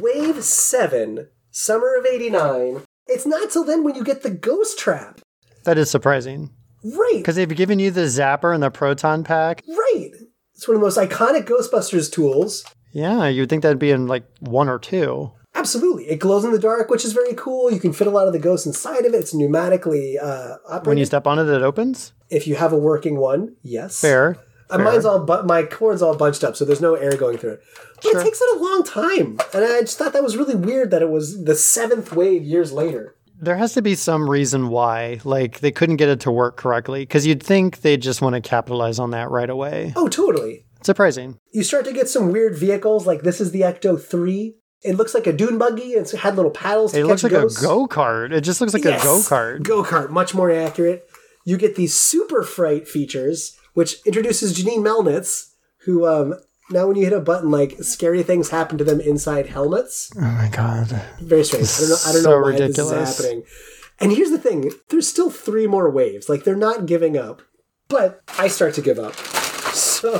Wave Seven, Summer of eighty-nine. It's not till then when you get the Ghost Trap. That is surprising. Right. Because they've given you the zapper and the proton pack. Right. It's one of the most iconic Ghostbusters tools. Yeah, you'd think that'd be in like one or two. Absolutely. It glows in the dark, which is very cool. You can fit a lot of the ghosts inside of it. It's pneumatically uh, operated. When you step on it, it opens? If you have a working one, yes. Fair. Uh, Fair. Mine's all, bu- my cord's all bunched up, so there's no air going through it. But sure. It takes it a long time. And I just thought that was really weird that it was the seventh wave years later. There has to be some reason why, like, they couldn't get it to work correctly, because you'd think they'd just want to capitalize on that right away. Oh, totally. Surprising. You start to get some weird vehicles, like this is the Ecto three. It looks like a dune buggy. It's had little paddles to catch ghosts. It looks like a go-kart. It just looks like yes. a go-kart. Go-kart, much more accurate. You get these super fright features, which introduces Janine Melnitz, who, um... now when you hit a button, like, scary things happen to them inside helmets. Oh, my God. Very strange. I don't know, I don't so know why ridiculous. This is happening. And here's the thing. There's still three more waves. Like, they're not giving up. But I start to give up. So,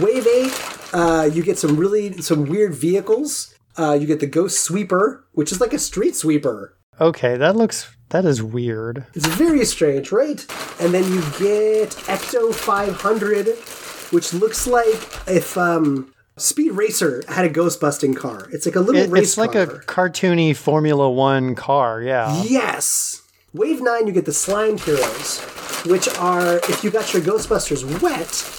wave eight, uh, you get some really, some weird vehicles. Uh, you get the Ghost Sweeper, which is like a street sweeper. Okay, that looks... that is weird. It's very strange, right? And then you get Ecto five hundred... which looks like if um, Speed Racer had a ghost-busting car. It's like a little it, race car. It's like car. a cartoony Formula One car, yeah. Yes! Wave nine, you get the Slime Heroes, which are, if you got your Ghostbusters wet,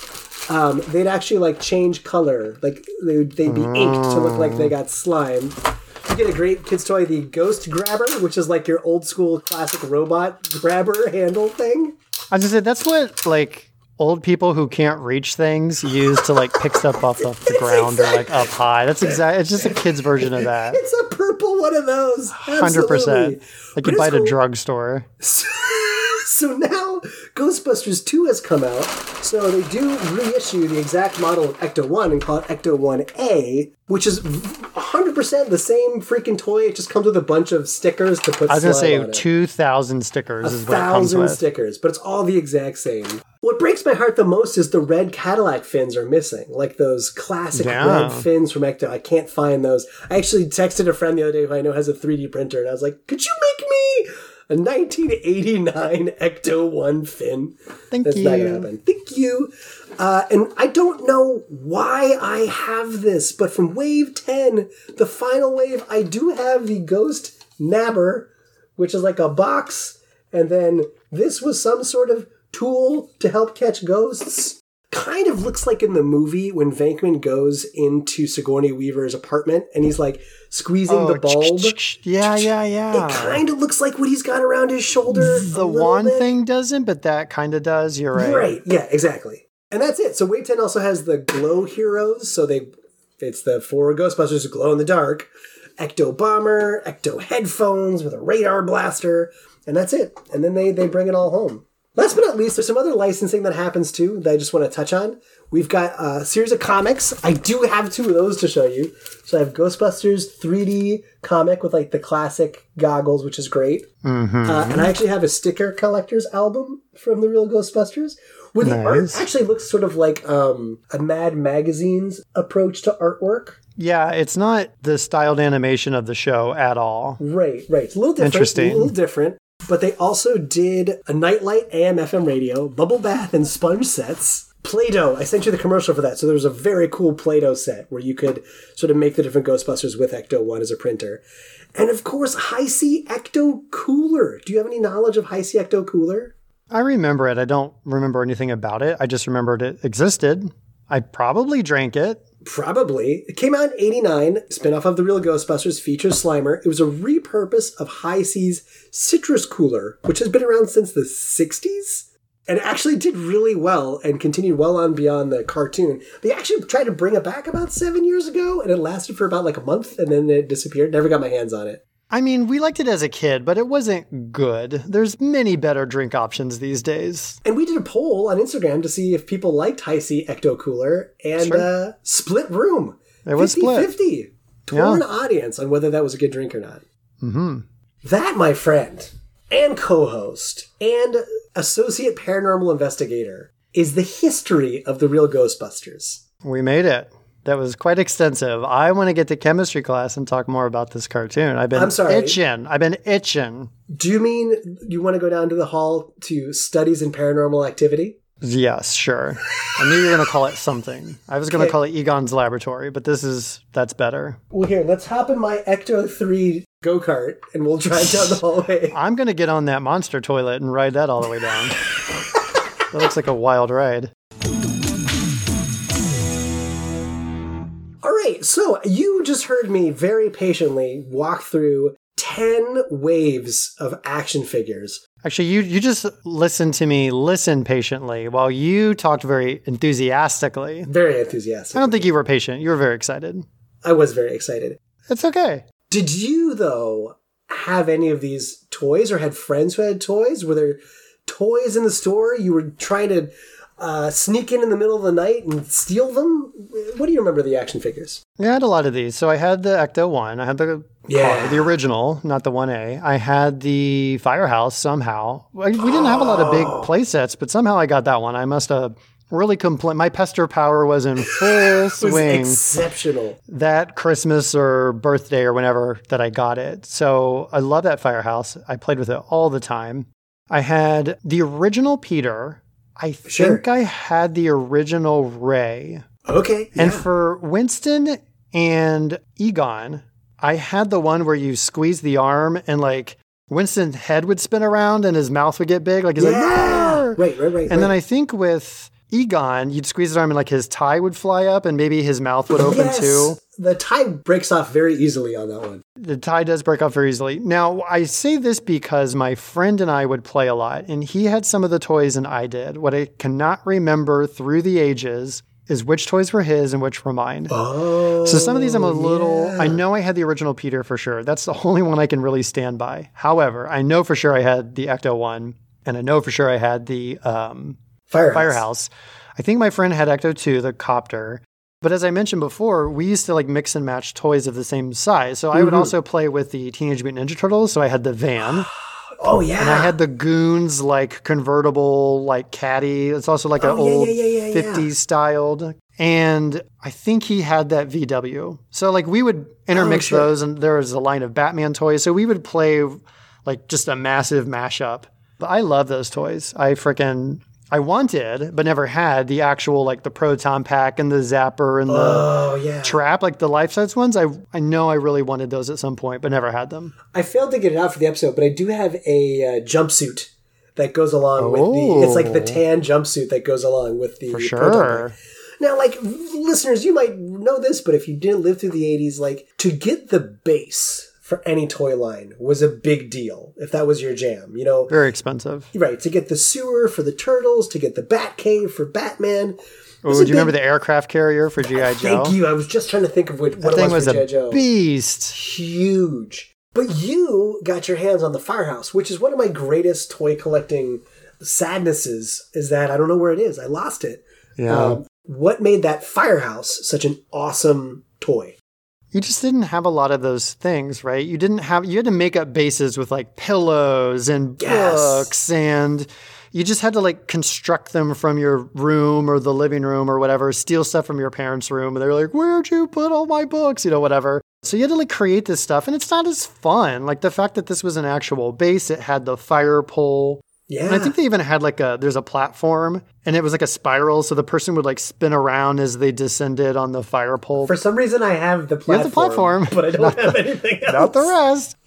um, they'd actually, like, change color. Like, they'd, they'd be mm. inked to look like they got slime. You get a great kid's toy, the Ghost Grabber, which is like your old-school classic robot grabber handle thing. I was going to say, that's what, like... old people who can't reach things use to, like, pick stuff off the, the ground exactly. or, like, up high. That's exactly... it's just a kid's version of that. It's a purple one of those. Absolutely. one hundred percent. Like, but you buy at a cool. drugstore. So, so now Ghostbusters two has come out, so they do reissue the exact model of Ecto one and call it Ecto one A, which is one hundred percent the same freaking toy. It just comes with a bunch of stickers to put slime on it. I was going to say two thousand stickers is what it comes with. one thousand stickers, but it's all the exact same. What breaks my heart the most is the red Cadillac fins are missing. Like those classic yeah. red fins from Ecto. I can't find those. I actually texted a friend the other day who I know has a three D printer, and I was like, could you make me a nineteen eighty-nine Ecto one fin? Thank That's you. That's not going to happen. Thank you. Uh, and I don't know why I have this, but from Wave ten, the final wave, I do have the Ghost Nabber, which is like a box. And then this was some sort of tool to help catch ghosts. Kind of looks like in the movie when Venkman goes into Sigourney Weaver's apartment and he's like squeezing oh, the bulb. Yeah, yeah, yeah. It kind of looks like what he's got around his shoulder. The wand bit. thing doesn't, but that kind of does. You're right. Right. Yeah, exactly. And that's it. So Wave ten also has the Glow Heroes. So they, it's the four Ghostbusters who glow in the dark. Ecto Bomber, Ecto Headphones with a radar blaster. And that's it. And then they, they bring it all home. Last but not least, there's some other licensing that happens too that I just want to touch on. We've got a series of comics. I do have two of those to show you. So I have Ghostbusters three D comic with like the classic goggles, which is great. Mm-hmm. Uh, and I actually have a sticker collector's album from The Real Ghostbusters, where the nice. art actually looks sort of like um, a Mad Magazine's approach to artwork. Yeah, it's not the styled animation of the show at all. Right, right. It's a little different. Interesting. A little different. But they also did a nightlight, A M F M radio, bubble bath, and sponge sets. Play-Doh. I sent you the commercial for that. So there was a very cool Play-Doh set where you could sort of make the different Ghostbusters with Ecto one as a printer. And of course, Hi-C Ecto Cooler. Do you have any knowledge of Hi-C Ecto Cooler? I remember it. I don't remember anything about it. I just remembered it existed. I probably drank it. Probably. It came out in eighty-nine, spinoff of The Real Ghostbusters, features Slimer. It was a repurpose of Hi-C's Citrus Cooler, which has been around since the sixties, and actually did really well and continued well on beyond the cartoon. They actually tried to bring it back about seven years ago, and it lasted for about like a month, and then it disappeared. Never got my hands on it. I mean, we liked it as a kid, but it wasn't good. There's many better drink options these days. And we did a poll on Instagram to see if people liked Hi-C Ecto Cooler and sure. uh, Split Room. It was split. fifty-fifty Torn yeah. audience on whether that was a good drink or not. Mm-hmm. That, my friend, and co-host, and associate paranormal investigator, is the history of The Real Ghostbusters. We made it. That was quite extensive. I want to get to chemistry class and talk more about this cartoon. I've been I'm sorry. itching. I've been itching. Do you mean you want to go down to the hall to studies in paranormal activity? Yes, sure. I knew you were going to call it something. I was going okay. to call it Egon's Laboratory, but this is, that's better. Well, here, let's hop in my Ecto three go-kart and we'll drive down the hallway. I'm going to get on that monster toilet and ride that all the way down. That looks like a wild ride. All right, so you just heard me very patiently walk through ten waves of action figures. Actually, you you just listened to me listen patiently while you talked very enthusiastically. Very enthusiastic. I don't think you were patient. You were very excited. I was very excited. It's okay. Did you, though, have any of these toys or had friends who had toys? Were there toys in the store you were trying to... Uh, sneak in in the middle of the night and steal them? What do you remember of the action figures? Yeah, I had a lot of these. So I had the Ecto one. I had the yeah. car, the original, not the one A. I had the Firehouse somehow. We didn't have a lot of big play sets, but somehow I got that one. I must have really complained. My pester power was in full swing. It was exceptional. That Christmas or birthday or whenever that I got it. So I love that Firehouse. I played with it all the time. I had the original Peter... I think sure. I had the original Ray. Okay. Yeah. And for Winston and Egon, I had the one where you squeeze the arm and like Winston's head would spin around and his mouth would get big. Like he's yeah. like, Arr! right, right, right. And right. then I think with Egon, you'd squeeze his arm and like his tie would fly up and maybe his mouth would open yes. too. The tie breaks off very easily on that one. The tie does break off very easily. Now, I say this because my friend and I would play a lot, and he had some of the toys and I did. What I cannot remember through the ages is which toys were his and which were mine. Oh, so some of these I'm a little... Yeah. I know I had the original Peter for sure. That's the only one I can really stand by. However, I know for sure I had the Ecto one, and I know for sure I had the um, Firehouse. Firehouse. I think my friend had Ecto two, the copter. But as I mentioned before, we used to like mix and match toys of the same size. So mm-hmm. I would also play with the Teenage Mutant Ninja Turtles. So I had the van. Oh, yeah. And I had the Goons, like convertible, like caddy. It's also like oh, an yeah, old yeah, yeah, yeah, fifties yeah. styled. And I think he had that V W. So like we would intermix oh, sure. those. And there was a line of Batman toys. So we would play like just a massive mashup. But I love those toys. I freaking... I wanted, but never had, the actual, like, the Proton Pack and the Zapper and the oh, yeah. Trap, like the life-size ones. I I know I really wanted those at some point, but never had them. I failed to get it out for the episode, but I do have a uh, jumpsuit that goes along oh. with the... It's like the tan jumpsuit that goes along with the... For sure. Now, like, listeners, you might know this, but if you didn't live through the eighties, like, to get the base... for any toy line was a big deal if that was your jam, you know. Very expensive. Right, to get the sewer for the Turtles, to get the Batcave for Batman. Oh, do you big... remember the aircraft carrier for G I. Joe? Thank you. I was just trying to think of what, what it was for G I. Joe. That thing was a beast. Huge. But you got your hands on the Firehouse, which is one of my greatest toy collecting sadnesses is that I don't know where it is. I lost it. Yeah. Um, what made that firehouse such an awesome toy? You just didn't have a lot of those things, right? You didn't have, you had to make up bases with like pillows and books, yes, and you just had to like construct them from your room or the living room or whatever, steal stuff from your parents' room. And they were like, where'd you put all my books? You know, whatever. So you had to like create this stuff, and it's not as fun. Like the fact that this was an actual base, it had the fire pole. Yeah. And I think they even had like a, there's a platform and it was like a spiral. So the person would like spin around as they descended on the fire pole. For some reason I have the platform, you have the platform but I don't have anything else. Not the rest.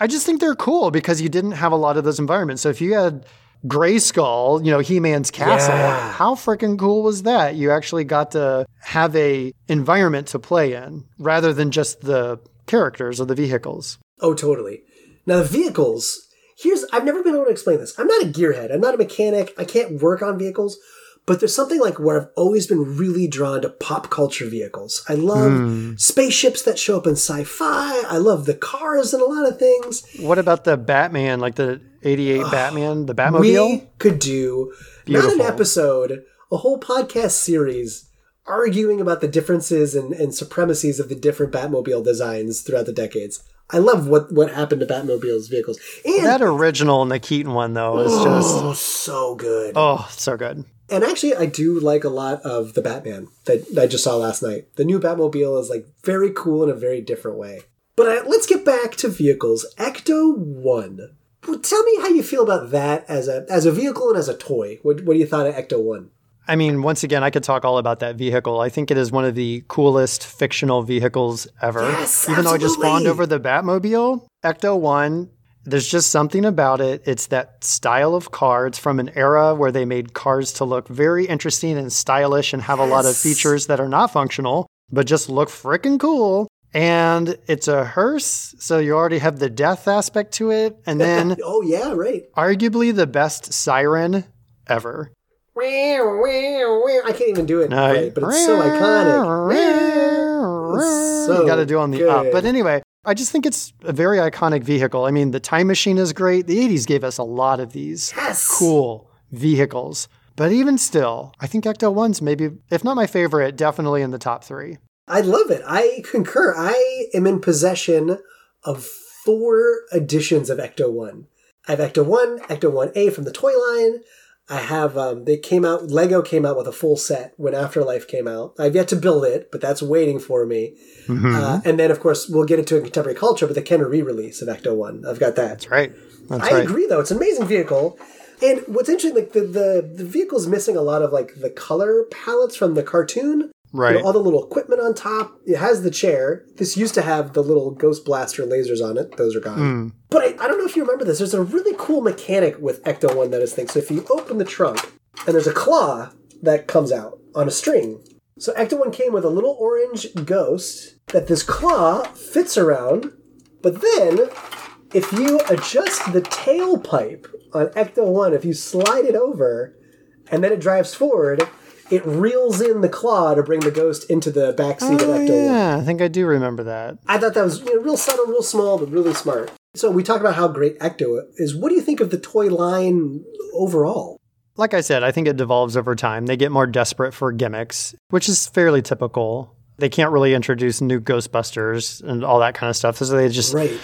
I just think they're cool because you didn't have a lot of those environments. So if you had Grayskull, you know, He-Man's castle, yeah, how freaking cool was that? You actually got to have a environment to play in rather than just the characters or the vehicles. Oh, totally. Now the vehicles... Here's, I've never been able to explain this. I'm not a gearhead. I'm not a mechanic. I can't work on vehicles. But there's something like where I've always been really drawn to pop culture vehicles. I love mm. spaceships that show up in sci-fi. I love the cars and a lot of things. What about the Batman, like the eighty-eight oh, Batman, the Batmobile? We could do Beautiful. not an episode, a whole podcast series arguing about the differences and, and supremacies of the different Batmobile designs throughout the decades. I love what, what happened to Batmobile's vehicles. And that original and the Keaton one, though, is oh, just... so good. Oh, so good. And actually, I do like a lot of the Batman that I just saw last night. The new Batmobile is, like, very cool in a very different way. But I, let's get back to vehicles. Ecto one. Well, tell me how you feel about that as a as a vehicle and as a toy. What, what do you thought of Ecto one? I mean, once again, I could talk all about that vehicle. I think it is one of the coolest fictional vehicles ever. Yes, Even absolutely. though I just fawned over the Batmobile, Ecto one, there's just something about it. It's that style of car. It's from an era where they made cars to look very interesting and stylish and have yes. a lot of features that are not functional, but just look freaking cool. And it's a hearse, so you already have the death aspect to it. And then... oh, yeah, right. Arguably the best siren ever. I can't even do it, no, right, but it's so iconic. It's so you got to do on the good. up. But anyway, I just think it's a very iconic vehicle. I mean, the Time Machine is great. The eighties gave us a lot of these yes. cool vehicles. But even still, I think Ecto one's maybe, if not my favorite, definitely in the top three. I love it. I concur. I am in possession of four editions of Ecto one. I have Ecto one, Ecto one A from the toy line. I have, um, they came out, Lego came out with a full set when Afterlife came out. I've yet to build it, but that's waiting for me. Mm-hmm. Uh, and then, of course, we'll get into contemporary culture, but the Kenner re-release of Ecto one. I've got that. That's right. That's I right. agree, though. It's an amazing vehicle. And what's interesting, like, the, the, the vehicle's missing a lot of, like, the color palettes from the cartoon. Right. You know, all the little equipment on top. It has the chair. This used to have the little Ghost Blaster lasers on it. Those are gone. Mm. But I, I don't know if you remember this. There's a really cool mechanic with Ecto one that is thing. So if you open the trunk and there's a claw that comes out on a string. So Ecto one came with a little orange ghost that this claw fits around. But then if you adjust the tailpipe on Ecto one, if you slide it over and then it drives forward... it reels in the claw to bring the ghost into the backseat oh, of Ecto one. Yeah, I think I do remember that. I thought that was, you know, real subtle, real small, but really smart. So we talked about how great Ecto is. What do you think of the toy line overall? Like I said, I think it devolves over time. They get more desperate for gimmicks, which is fairly typical. They can't really introduce new Ghostbusters and all that kind of stuff. So they just, right.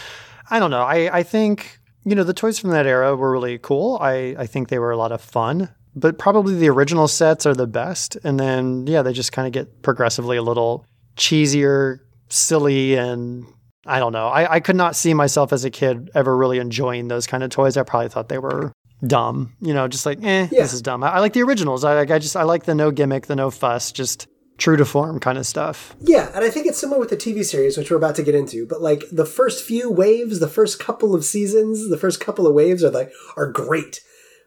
I don't know. I, I think, you know, the toys from that era were really cool. I, I think they were a lot of fun. But probably the original sets are the best. And then, yeah, they just kind of get progressively a little cheesier, silly, and I don't know. I, I could not see myself as a kid ever really enjoying those kind of toys. I probably thought they were dumb, you know, just like, eh, yeah. this is dumb. I, I like the originals. I, I just, I like the no gimmick, the no fuss, just true to form kind of stuff. Yeah. And I think it's similar with the T V series, which we're about to get into. But like the first few waves, the first couple of seasons, the first couple of waves are like, are great.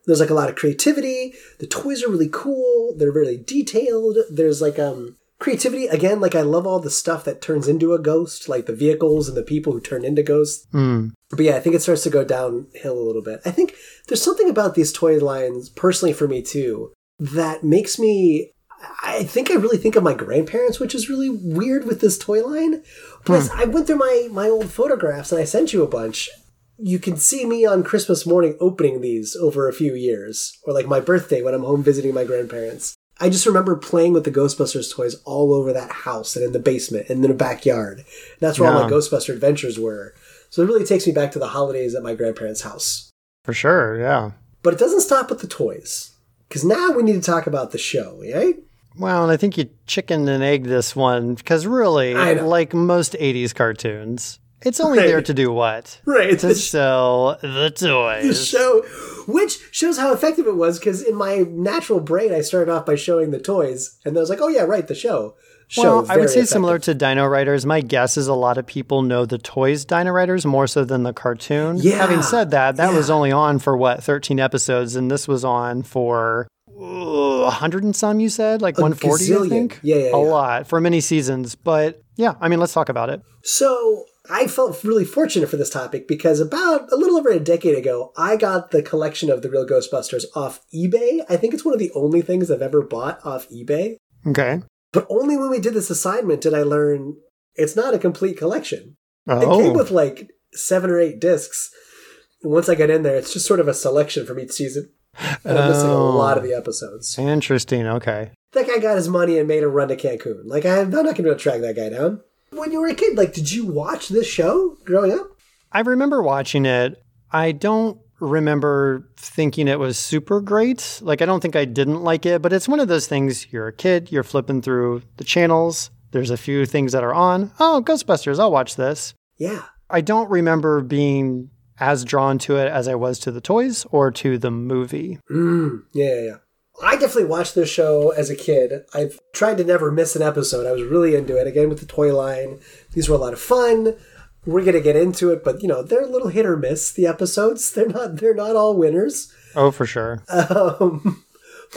There's like a lot of creativity. The toys are really cool. They're really detailed. There's like um creativity. Again, like I love all the stuff that turns into a ghost, like the vehicles and the people who turn into ghosts. Mm. But yeah, I think it starts to go downhill a little bit. I think there's something about these toy lines, personally for me too, that makes me, I think I really think of my grandparents, which is really weird with this toy line. Plus, mm. I went through my, my old photographs and I sent you a bunch. you can see me on Christmas morning opening these over a few years, or like my birthday when I'm home visiting my grandparents. I just remember playing with the Ghostbusters toys all over that house and in the basement and in the backyard. That's where yeah. all my Ghostbuster adventures were. So it really takes me back to the holidays at my grandparents' house. For sure, yeah. But it doesn't stop with the toys, because now we need to talk about the show, right? Well, and I think you chicken and egg this one, because really, like most eighties cartoons, it's only right. there to do what? Right. To sell the toys. The show, which shows how effective it was, because in my natural brain, I started off by showing the toys, and then I was like, oh yeah, right, the show. Show well, I would say effective. Similar to Dino Riders, my guess is a lot of people know the toys Dino Riders more so than the cartoon. Yeah. Having said that, that yeah. was only on for, what, thirteen episodes, and this was on for... one hundred and some, you said? Like one forty, gazillion. I think? Yeah, yeah, yeah. A lot for many seasons. But yeah, I mean, let's talk about it. So I felt really fortunate for this topic because about a little over a decade ago, I got the collection of The Real Ghostbusters off eBay. I think it's one of the only things I've ever bought off eBay. Okay. But only when we did this assignment did I learn it's not a complete collection. Oh. It came with like seven or eight discs. Once I got in there, it's just sort of a selection from each season. And I'm missing oh, a lot of the episodes. Interesting, okay. That guy got his money and made a run to Cancun. Like, I, I'm not going to be able to track that guy down. When you were a kid, like, did you watch this show growing up? I remember watching it. I don't remember thinking it was super great. Like, I don't think I didn't like it, but it's one of those things, you're a kid, you're flipping through the channels, there's a few things that are on. Oh, Ghostbusters, I'll watch this. Yeah. I don't remember being... as drawn to it as I was to the toys or to the movie. Mm, yeah, yeah, yeah. I definitely watched this show as a kid. I've tried to never miss an episode. I was really into it. Again, with the toy line, these were a lot of fun. We're going to get into it, but, you know, they're a little hit or miss, the episodes. They're not They're not all winners. Oh, for sure. Um,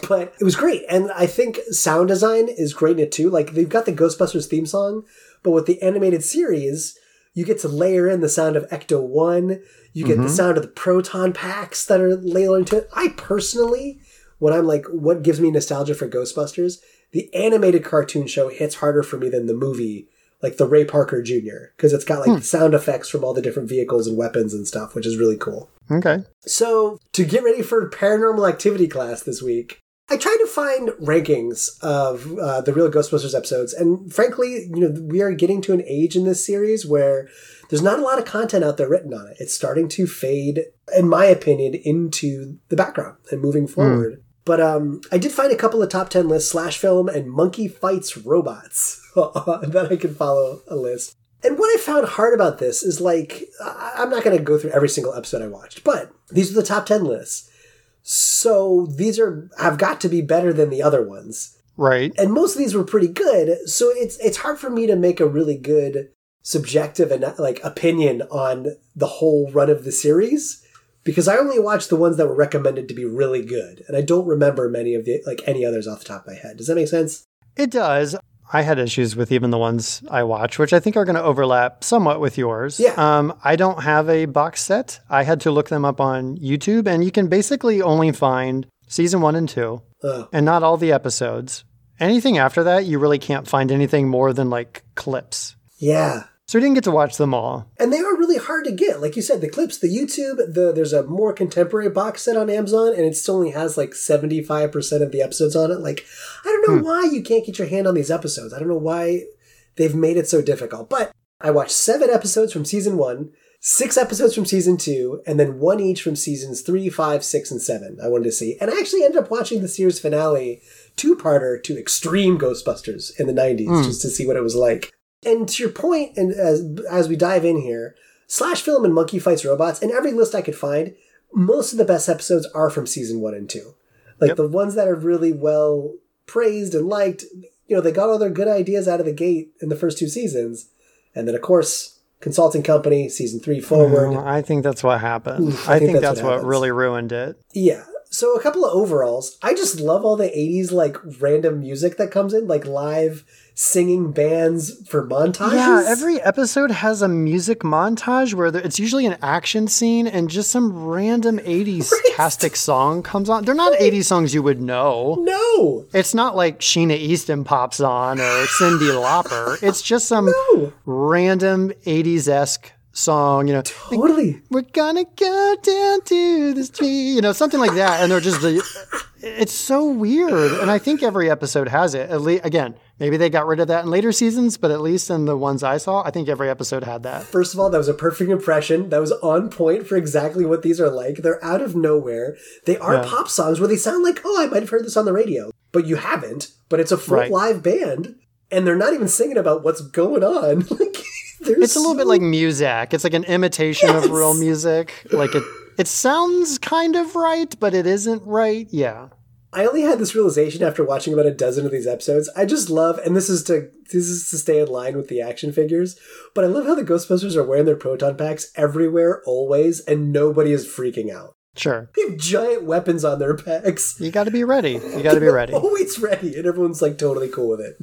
but it was great. And I think sound design is great in it, too. Like, they've got the Ghostbusters theme song, but with the animated series... you get to layer in the sound of Ecto one. You get mm-hmm. the sound of the proton packs that are layered into it. I personally, when I'm like, what gives me nostalgia for Ghostbusters? The animated cartoon show hits harder for me than the movie, like the Ray Parker Junior Because it's got like hmm. sound effects from all the different vehicles and weapons and stuff, which is really cool. Okay. So to get ready for Paranormal Activity class this week, I tried to find rankings of uh, the Real Ghostbusters episodes, and frankly, you know, we are getting to an age in this series where there's not a lot of content out there written on it. It's starting to fade, in my opinion, into the background and moving forward. Mm. But um, I did find a couple of top ten lists, Slash Film and Monkey Fights Robots, that I can follow a list. And what I found hard about this is, like, I- I'm not going to go through every single episode I watched, but these are the top ten lists. So these are have got to be better than the other ones. Right. And most of these were pretty good. So it's it's hard for me to make a really good subjective and like opinion on the whole run of the series because I only watched the ones that were recommended to be really good. And I don't remember many of the like any others off the top of my head. Does that make sense? It does. I had issues with even the ones I watch, which I think are going to overlap somewhat with yours. Yeah. Um, I don't have a box set. I had to look them up on YouTube, and you can basically only find season one and two, oh. and not all the episodes. Anything after that, you really can't find anything more than, like, clips. Yeah. So we didn't get to watch them all. And they are really hard to get. Like you said, the clips, the YouTube, the there's a more contemporary box set on Amazon, and it still only has like seventy-five percent of the episodes on it. Like, I don't know hmm. why you can't get your hand on these episodes. I don't know why they've made it so difficult. But I watched seven episodes from season one, six episodes from season two, and then one each from seasons three, five, six, and seven I wanted to see. And I actually ended up watching the series finale two-parter to Extreme Ghostbusters in the nineties hmm. just to see what it was like. And to your point, and as as we dive in here, Slash Film and Monkey Fights Robots, and every list I could find, most of the best episodes are from season one and two. Like yep. the ones that are really well praised and liked, you know, they got all their good ideas out of the gate in the first two seasons. And then, of course, Consulting Company, season three forward. Mm, I think that's what happened. Oof, I, I think, think that's, that's what, what really ruined it. Yeah. So a couple of overalls. I just love all the eighties, like, random music that comes in, like live singing bands for montages. Yeah, every episode has a music montage where there, it's usually an action scene and just some random eighties right. tastic song comes on. They're not right. eighties songs you would know. No. It's not like Sheena Easton pops on or Cyndi Lauper. It's just some no. random eighties-esque song, you know, totally. We're gonna go down to the street, you know, something like that. And they're just, the, it's so weird. And I think every episode has it. At least, again, maybe they got rid of that in later seasons, but at least in the ones I saw, I think every episode had that. First of all, that was a perfect impression. That was on point for exactly what these are like. They're out of nowhere. They are yeah. pop songs where they sound like, oh, I might have heard this on the radio, but you haven't. But it's a full right. live band, and they're not even singing about what's going on. Like. There's it's a little so... bit like Muzak. It's like an imitation yes. of real music. Like it, it sounds kind of right, but it isn't right. Yeah. I only had this realization after watching about a dozen of these episodes. I just love, and this is to this is to stay in line with the action figures, but I love how the Ghostbusters are wearing their proton packs everywhere, always, and nobody is freaking out. Sure. They have giant weapons on their packs. You got to be ready. You got to be ready. Always ready. And everyone's like totally cool with it.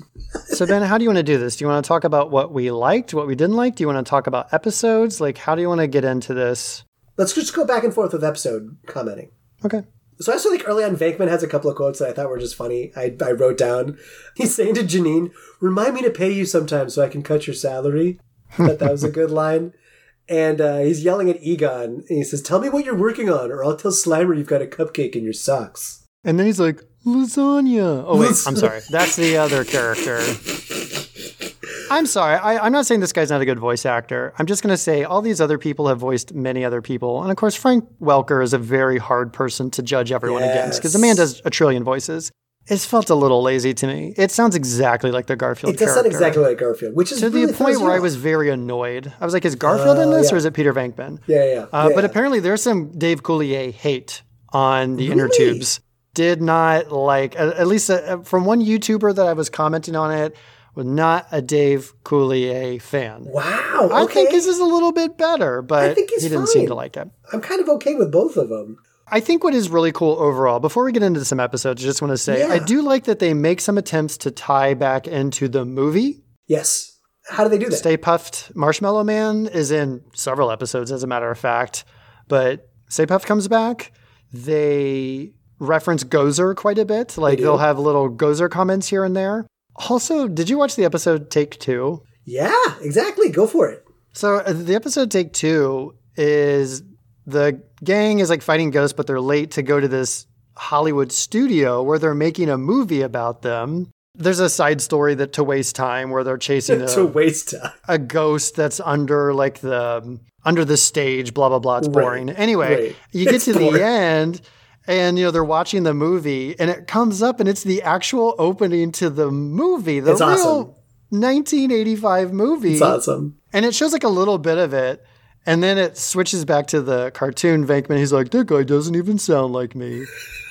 So Ben, how do you want to do this? Do you want to talk about what we liked, what we didn't like? Do you want to talk about episodes? Like, how do you want to get into this? Let's just go back and forth with episode commenting. Okay. So I also think early on, Venkman has a couple of quotes that I thought were just funny. I, I wrote down, he's saying to Janine, remind me to pay you sometime so I can cut your salary. I thought that was a good line. And uh, he's yelling at Egon, and he says, tell me what you're working on, or I'll tell Slimer you've got a cupcake in your socks. And then he's like, lasagna. Oh, wait, I'm sorry. That's the other character. I'm sorry. I, I'm not saying this guy's not a good voice actor. I'm just going to say all these other people have voiced many other people. And, of course, Frank Welker is a very hard person to judge everyone yes. against, because the man does a trillion voices. It's felt a little lazy to me. It sounds exactly like the Garfield character. It does character. sound exactly like Garfield, which is to really the point where off. I was very annoyed. I was like, is Garfield uh, in this yeah. or is it Peter Venkman? Yeah, yeah. Uh, yeah but yeah. apparently there's some Dave Coulier hate on the really? inner tubes. Did not like, uh, at least uh, from one YouTuber that I was commenting on it, was not a Dave Coulier fan. Wow. I okay. think this is a little bit better, but I think he's he didn't fine. seem to like it. I'm kind of okay with both of them. I think what is really cool overall, before we get into some episodes, I just want to say, yeah. I do like that they make some attempts to tie back into the movie. Yes. How do they do that? Stay Puft Marshmallow Man is in several episodes, as a matter of fact. But Stay Puft comes back. They reference Gozer quite a bit. Like, they'll have little Gozer comments here and there. Also, did you watch the episode Take Two? Yeah, exactly. Go for it. So the episode Take Two is... the gang is like fighting ghosts, but they're late to go to this Hollywood studio where they're making a movie about them. There's a side story that to waste time where they're chasing a, to waste time. a ghost that's under like the under the stage, blah, blah, blah. It's boring. Right. Anyway, right. you get it's to boring. the end and, you know, they're watching the movie and it comes up and it's the actual opening to the movie. The it's real awesome. nineteen eighty-five movie. It's awesome. And it shows like a little bit of it. And then it switches back to the cartoon Venkman. He's like, that guy doesn't even sound like me.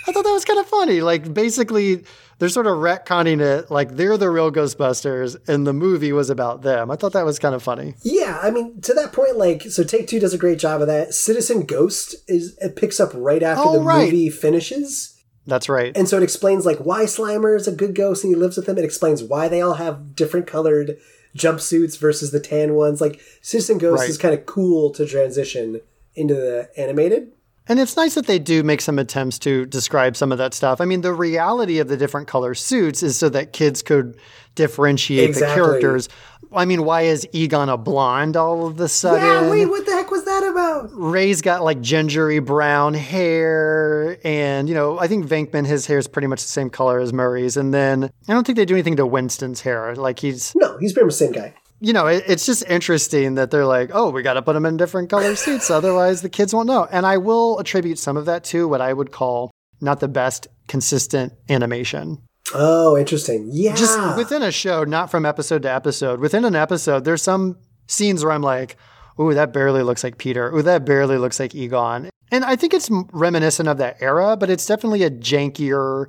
I thought that was kind of funny. Like, basically, they're sort of retconning it. Like, they're the real Ghostbusters, and the movie was about them. I thought that was kind of funny. Yeah, I mean, to that point, like, so Take Two does a great job of that. Citizen Ghost is it picks up right after oh, the right. movie finishes. That's right. And so it explains, like, why Slimer is a good ghost and he lives with them. It explains why they all have different colored jumpsuits versus the tan ones. Like, Citizen Ghost right. is kind of cool to transition into the animated. And it's nice that they do make some attempts to describe some of that stuff. I mean, the reality of the different color suits is so that kids could differentiate exactly. the characters. I mean, why is Egon a blonde all of a sudden? Yeah, wait, what the heck was that about? Ray's got, like, gingery brown hair, and, you know, I think Venkman, his hair is pretty much the same color as Murray's, and then I don't think they do anything to Winston's hair. Like, he's... No, he's pretty much the same guy. You know, it, it's just interesting that they're like, oh, we got to put them in different color suits, otherwise the kids won't know. And I will attribute some of that to what I would call not the best consistent animation. Oh, interesting. Yeah. Just within a show, not from episode to episode. Within an episode, there's some scenes where I'm like, ooh, that barely looks like Peter. Ooh, that barely looks like Egon. And I think it's reminiscent of that era, but it's definitely a jankier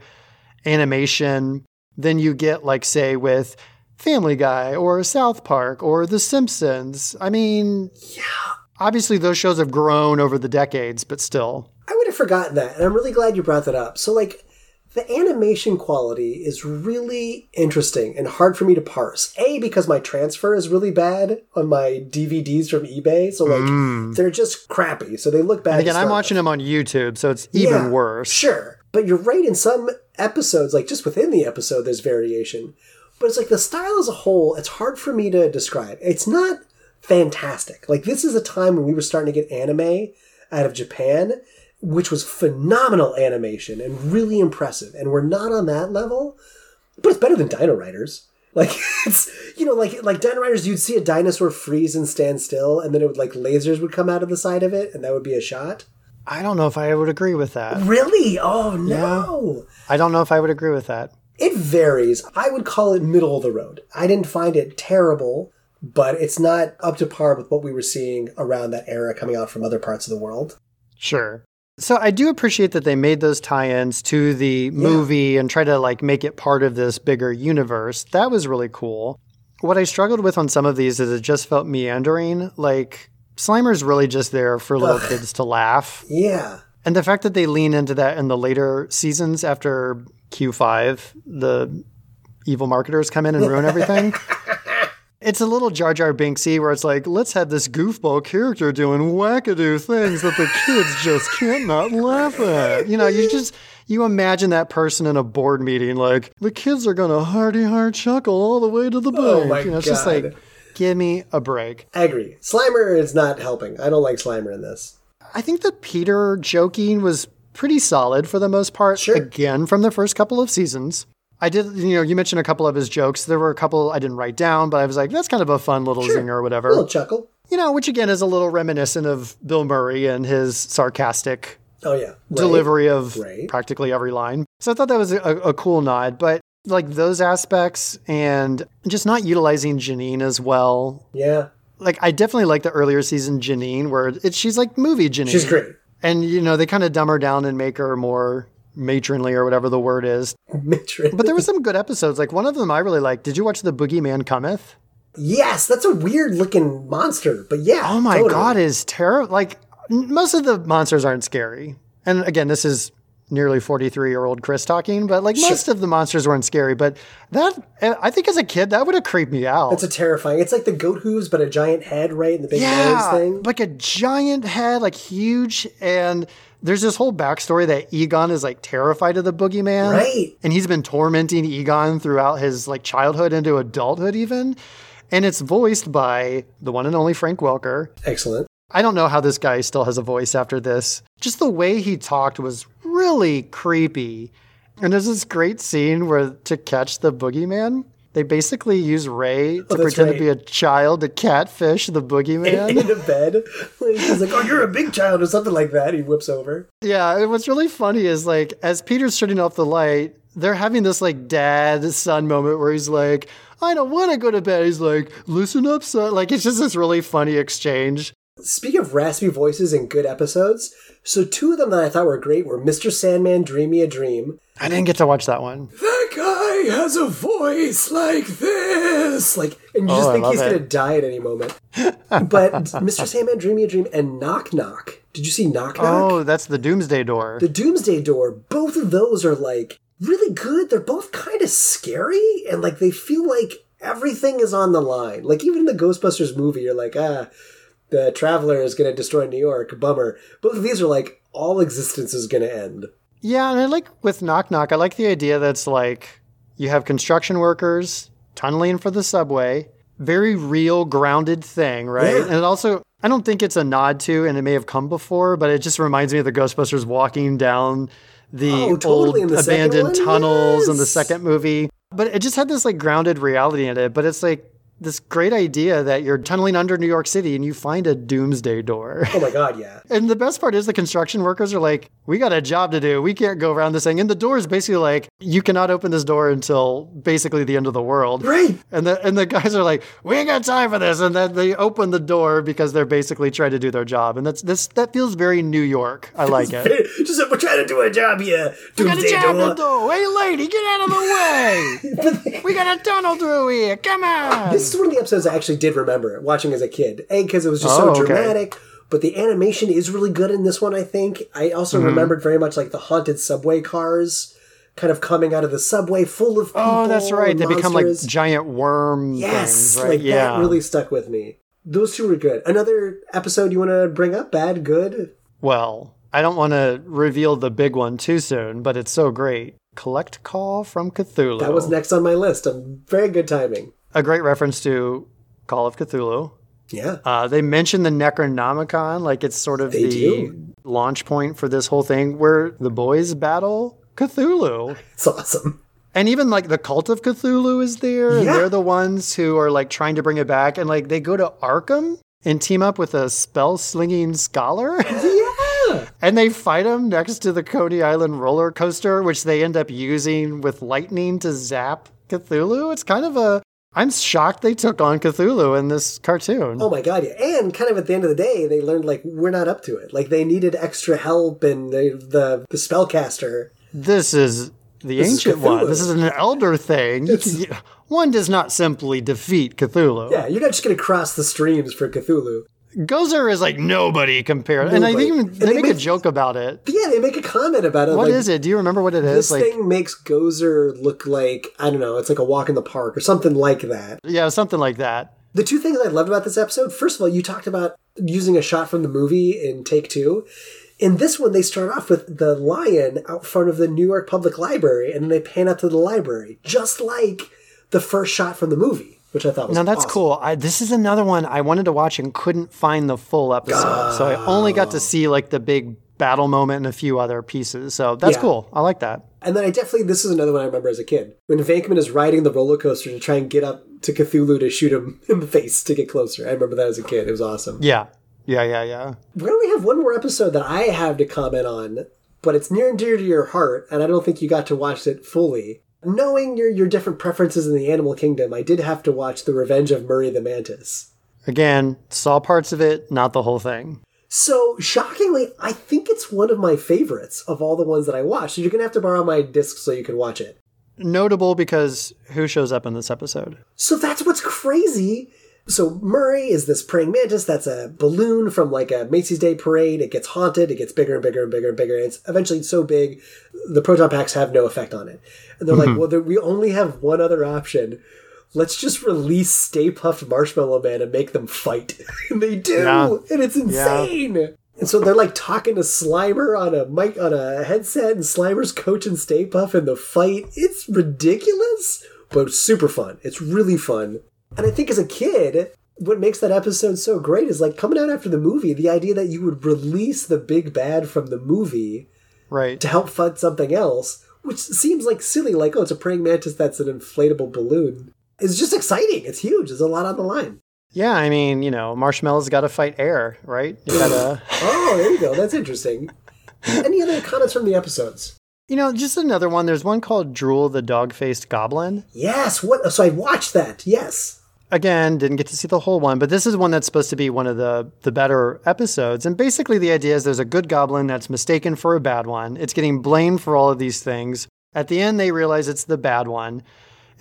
animation than you get, like, say, with Family Guy or South Park or The Simpsons. I mean, yeah. Obviously those shows have grown over the decades, but still. I would have forgotten that, and I'm really glad you brought that up. So, like, the animation quality is really interesting and hard for me to parse. A, because my transfer is really bad on my D V Ds from eBay. So, like, mm. they're just crappy. So they look bad. And again, I'm watching them on YouTube, so it's even yeah, worse. Sure. But you're right. In some episodes, like just within the episode, there's variation. But it's like the style as a whole, it's hard for me to describe. It's not fantastic. Like, this is a time when we were starting to get anime out of Japan, which was phenomenal animation and really impressive. And we're not on that level, but it's better than Dino Riders. Like, it's, you know, like, like Dino Riders, you'd see a dinosaur freeze and stand still, and then it would, like, lasers would come out of the side of it, and that would be a shot. I don't know if I would agree with that. Really? Oh, no. Yeah. I don't know if I would agree with that. It varies. I would call it middle of the road. I didn't find it terrible, but it's not up to par with what we were seeing around that era coming out from other parts of the world. Sure. So I do appreciate that they made those tie-ins to the movie yeah. and try to like make it part of this bigger universe. That was really cool. What I struggled with on some of these is it just felt meandering. Like, Slimer's really just there for little Ugh. kids to laugh. Yeah. And the fact that they lean into that in the later seasons after Q five, the evil marketers come in and ruin everything. It's a little Jar Jar Binksy where it's like, let's have this goofball character doing wackadoo things that the kids just can't not laugh at. You know, you just, you imagine that person in a board meeting, like, the kids are going to hearty heart chuckle all the way to the bank. Oh my you know, it's God. Just like, give me a break. I agree. Slimer is not helping. I don't like Slimer in this. I think the Peter joking was pretty solid for the most part. Sure. Again, from the first couple of seasons. I did, you know, you mentioned a couple of his jokes. There were a couple I didn't write down, but I was like, that's kind of a fun little sure. zinger or whatever. A little chuckle. You know, which again is a little reminiscent of Bill Murray and his sarcastic oh, yeah. right. delivery of right. practically every line. So I thought that was a, a cool nod, but like those aspects and just not utilizing Janine as well. Yeah. Like, I definitely like the earlier season Janine where it, she's like movie Janine. She's great. And, you know, they kind of dumb her down and make her more matronly or whatever the word is. Matron. But there were some good episodes. Like, one of them I really liked. Did you watch The Boogeyman Cometh? Yes, that's a weird looking monster, but yeah. Oh my totally. God, it's terrible. Like, most of the monsters aren't scary. And again, this is nearly forty-three year old Chris talking, but like sure. most of the monsters weren't scary. But that, I think as a kid, that would have creeped me out. That's a terrifying. It's like the goat hooves, but a giant head, right? And the big yeah, nose thing. Like a giant head, like huge. And there's this whole backstory that Egon is like terrified of the boogeyman. Right. And he's been tormenting Egon throughout his like childhood into adulthood even. And it's voiced by the one and only Frank Welker. Excellent. I don't know how this guy still has a voice after this. Just the way he talked was really creepy. And there's this great scene where to catch the boogeyman, they basically use Ray oh, to pretend right. to be a child to catfish the boogeyman. In, in a bed. He's like, oh, you're a big child or something like that. He whips over. Yeah. And what's really funny is like, as Peter's turning off the light, they're having this like dad son moment where he's like, I don't want to go to bed. He's like, listen up, son. Like, it's just this really funny exchange. Speaking of raspy voices and good episodes, so two of them that I thought were great were Mister Sandman, Dream Me a Dream. I didn't get to watch that one. That guy has a voice like this. Like, and you just oh, think he's going to die at any moment. But Mister Sandman, Dream Me a Dream and Knock Knock. Did you see Knock Knock? Oh, that's the Doomsday Door. The Doomsday Door. Both of those are like really good. They're both kind of scary and like they feel like everything is on the line. Like even in the Ghostbusters movie, you're like, ah, the Traveler is going to destroy New York. Bummer. Both of these are like, all existence is going to end. Yeah, and I like, with Knock Knock, I like the idea that's like, you have construction workers tunneling for the subway. Very real, grounded thing, right? Yeah. And it also, I don't think it's a nod to, and it may have come before, but it just reminds me of the Ghostbusters walking down the oh, totally. old the abandoned tunnels yes. in the second movie. But it just had this like grounded reality in it. But it's like, this great idea that you're tunneling under New York City and you find a doomsday door. Oh my God, yeah. And the best part is the construction workers are like, we got a job to do. We can't go around this thing. And the door is basically like, you cannot open this door until basically the end of the world. Right. And the, and the guys are like, we ain't got time for this. And then they open the door because they're basically trying to do their job. And that's this that feels very New York. I like it. Just we're trying to do our job here. We got a job door. to do. Hey, lady, get out of the way. We got a tunnel through here. Come on. This This is one of the episodes I actually did remember watching as a kid. A, because it was just oh, so okay. dramatic, but the animation is really good in this one, I think. I also mm-hmm. remembered very much like the haunted subway cars kind of coming out of the subway full of people. Oh, that's right. They monsters. become like giant worm yes, things, right? Like yeah. that really stuck with me. Those two were good. Another episode you want to bring up? Bad, good? Well, I don't want to reveal the big one too soon, but it's so great. Collect Call from Cthulhu. That was next on my list. Very good timing. A great reference to Call of Cthulhu. Yeah. Uh, they mention the Necronomicon, like it's sort of they the do. launch point for this whole thing where the boys battle Cthulhu. It's awesome. And even like the Cult of Cthulhu is there. Yeah. And they're the ones who are like trying to bring it back. And like they go to Arkham and team up with a spell slinging scholar. Yeah. And they fight him next to the Coney Island roller coaster, which they end up using with lightning to zap Cthulhu. It's kind of a, I'm shocked they took on Cthulhu in this cartoon. Oh my God, yeah. And kind of at the end of the day, they learned, like, we're not up to it. Like, they needed extra help, and they, the, the spellcaster. This is the this ancient is one. This is an elder thing. It's, one does not simply defeat Cthulhu. Yeah, you're not just going to cross the streams for Cthulhu. Gozer is like nobody compared. Nobody. And I think they, they make, make a joke about it. Yeah, they make a comment about it. What like, is it? Do you remember what it is? This like, thing makes Gozer look like, I don't know, it's like a walk in the park or something like that. Yeah, something like that. The two things I loved about this episode, first of all, you talked about using a shot from the movie in Take Two. In this one, they start off with the lion out front of the New York Public Library, and they pan up to the library, just like the first shot from the movie. Which I thought was awesome. No, that's awesome. Cool. I, this is another one I wanted to watch and couldn't find the full episode. Oh. So I only got to see like the big battle moment and a few other pieces. So that's yeah. cool. I like that. And then I definitely, this is another one I remember as a kid. When Venkman is riding the roller coaster to try and get up to Cthulhu to shoot him in the face to get closer. I remember that as a kid. It was awesome. Yeah. Yeah, yeah, yeah. We're going to have one more episode that I have to comment on, but it's near and dear to your heart, and I don't think you got to watch it fully. Knowing your your different preferences in the animal kingdom, I did have to watch The Revenge of Murray the Mantis. Again, saw parts of it, not the whole thing. So, shockingly, I think it's one of my favorites of all the ones that I watched. So you're going to have to borrow my disc so you can watch it. Notable because who shows up in this episode? So that's what's crazy. So Murray is this praying mantis that's a balloon from like a Macy's Day Parade. It gets haunted. It gets bigger and bigger and bigger and bigger. And it's eventually so big, the proton packs have no effect on it. And they're mm-hmm. like, well, there, we only have one other option. Let's just release Stay Puft Marshmallow Man and make them fight. And they do. Yeah. And it's insane. Yeah. And so they're like talking to Slimer on a mic, on a headset, and Slimer's coaching Stay Puft in the fight. It's ridiculous, but super fun. It's really fun. And I think as a kid, what makes that episode so great is like coming out after the movie, the idea that you would release the big bad from the movie right. to help fund something else, which seems like silly, like, oh, it's a praying mantis that's an inflatable balloon. It's just exciting. It's huge. There's a lot on the line. Yeah, I mean, you know, Marshmallow's got to fight air, right? You gotta... Oh, there you go. That's interesting. Any other comments from the episodes? You know, just another one. There's one called Drool the Dog-Faced Goblin. Yes. What? So I watched that. Yes. Again, didn't get to see the whole one, but this is one that's supposed to be one of the, the better episodes. And basically the idea is there's a good goblin that's mistaken for a bad one. It's getting blamed for all of these things. At the end, they realize it's the bad one.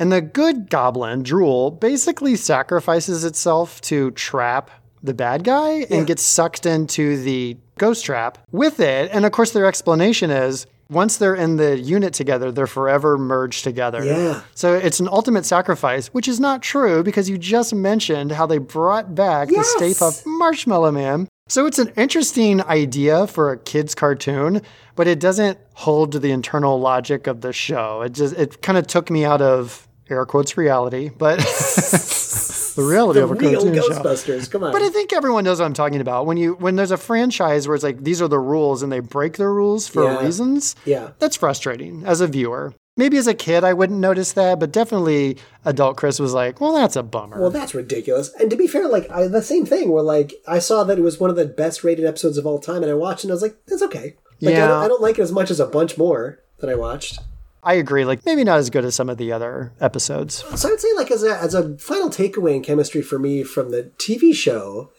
And the good goblin, Drool, basically sacrifices itself to trap the bad guy and yeah. gets sucked into the ghost trap with it. And of course, their explanation is... Once they're in the unit together, they're forever merged together. Yeah. So it's an ultimate sacrifice, which is not true because you just mentioned how they brought back yes! the Stay Puft Marshmallow Man. So it's an interesting idea for a kid's cartoon, but it doesn't hold to the internal logic of the show. It just it kind of took me out of air quotes reality, but the reality the of a real cartoon Ghostbusters. Show. Come on. But I think everyone knows what I'm talking about. When you when there's a franchise where it's like these are the rules and they break their rules for yeah. reasons, yeah. that's frustrating as a viewer. Maybe as a kid I wouldn't notice that, but definitely adult Chris was like, well, that's a bummer. Well, that's ridiculous. And to be fair, like I, the same thing where like I saw that it was one of the best rated episodes of all time, and I watched it and I was like, that's okay. Like yeah. I, don't, I don't like it as much as a bunch more that I watched. I agree, like maybe not as good as some of the other episodes. So I would say like as a as a final takeaway in chemistry for me from the T V show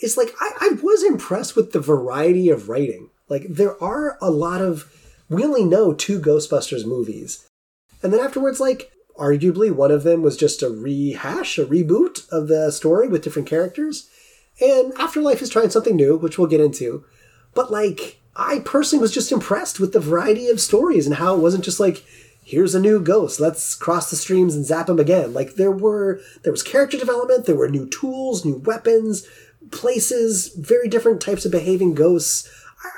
is like I, I was impressed with the variety of writing. Like there are a lot of, we only know two Ghostbusters movies. And then afterwards, like arguably one of them was just a rehash, a reboot of the story with different characters. And Afterlife is trying something new, which we'll get into. But like... I personally was just impressed with the variety of stories and how it wasn't just like, here's a new ghost, let's cross the streams and zap him again. Like there were, there was character development, there were new tools, new weapons, places, very different types of behaving ghosts.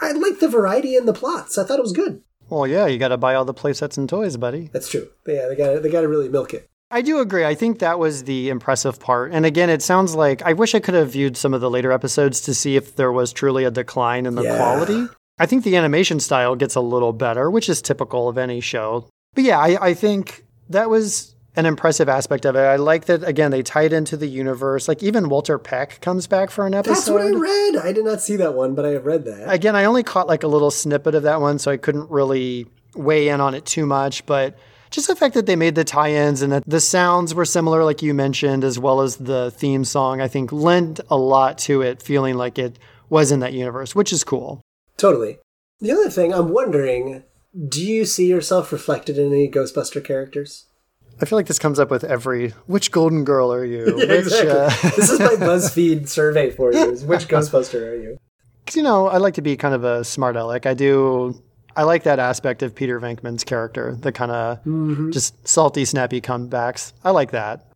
I, I liked the variety in the plots. I thought it was good. Well, yeah, you got to buy all the playsets and toys, buddy. That's true. Yeah, they got to they got to really milk it. I do agree. I think that was the impressive part. And again, it sounds like I wish I could have viewed some of the later episodes to see if there was truly a decline in the yeah. quality. I think the animation style gets a little better, which is typical of any show. But yeah, I, I think that was an impressive aspect of it. I like that, again, they tied into the universe. Like, even Walter Peck comes back for an episode. That's what I read. I did not see that one, but I have read that. Again, I only caught like a little snippet of that one, so I couldn't really weigh in on it too much. But just the fact that they made the tie-ins and that the sounds were similar, like you mentioned, as well as the theme song, I think lent a lot to it feeling like it was in that universe, which is cool. Totally. The other thing I'm wondering, do you see yourself reflected in any Ghostbuster characters? I feel like this comes up with every, which golden girl are you? Yeah, which, exactly. uh... This is my BuzzFeed survey for you, is which Ghostbuster are you? Because, you know, I like to be kind of a smart aleck. I do... I like that aspect of Peter Venkman's character, the kind of mm-hmm. just salty, snappy comebacks. I like that.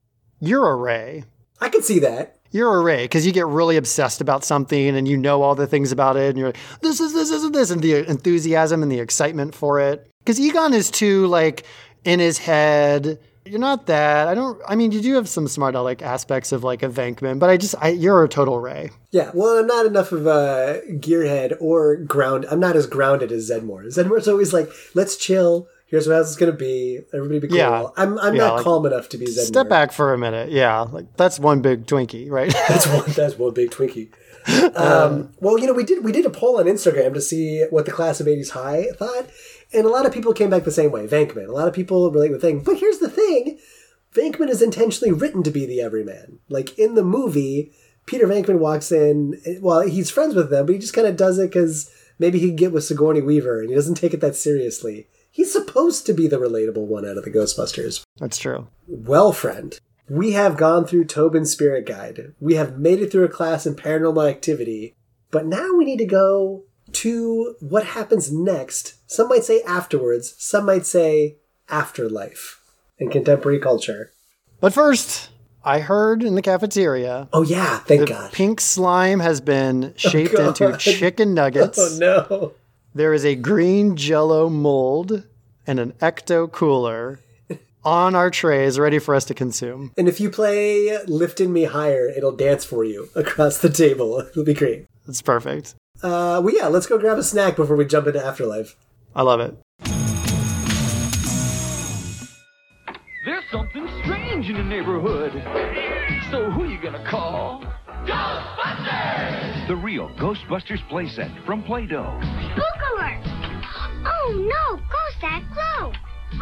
You're a Ray. I can see that. You're a Ray because you get really obsessed about something and you know all the things about it. And you're like, this is this, this, this, and the enthusiasm and the excitement for it. Because Egon is too, like, in his head. You're not that. I don't, I mean, you do have some smart aleck aspects of like a Venkman, but I just, I, you're a total Ray. Yeah. Well, I'm not enough of a gearhead or ground. I'm not as grounded as Zedmore. Zedmore's always like, let's chill. Here's what else is going to be. Everybody be cool. Yeah. I'm, I'm yeah, not like, calm enough to be Zedmore. Step back for a minute. Yeah. Like that's one big Twinkie, right? that's one, that's one big Twinkie. Um, well, you know, we did, we did a poll on Instagram to see what the class of eighties High thought. And a lot of people came back the same way, Venkman. A lot of people relate with Venkman. But here's the thing, Venkman is intentionally written to be the everyman. Like, in the movie, Peter Venkman walks in, well, he's friends with them, but he just kind of does it because maybe he can get with Sigourney Weaver, and he doesn't take it that seriously. He's supposed to be the relatable one out of the Ghostbusters. That's true. Well, friend, we have gone through Tobin's Spirit Guide. We have made it through a class in Paranormal Activity. But now we need to go to what happens next. Some might say afterwards, some might say afterlife in contemporary culture. But first, I heard in the cafeteria. Oh yeah, thank God. Pink slime has been shaped oh, into chicken nuggets. Oh no. There is a green Jell-O mold and an Ecto cooler on our trays ready for us to consume. And if you play Liftin' Me Higher, it'll dance for you across the table. It'll be great. That's perfect. Uh, well, yeah, let's go grab a snack before we jump into Afterlife. I love it. There's something strange in the neighborhood. So who you gonna call? Ghostbusters! The real Ghostbusters playset from Play-Doh. Spook alert! Oh, no! Ghost at glow!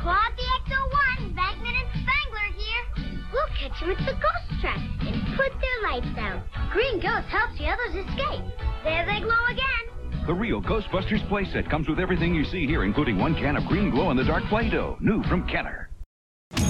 Claw the Ecto one, Bagman and Spangler here. We'll catch them at the ghost trap and put their lights out. Green Ghost helps the others escape. There they glow again. The real Ghostbusters playset comes with everything you see here, including one can of green glow in the dark Play-Doh, new from Kenner. Well,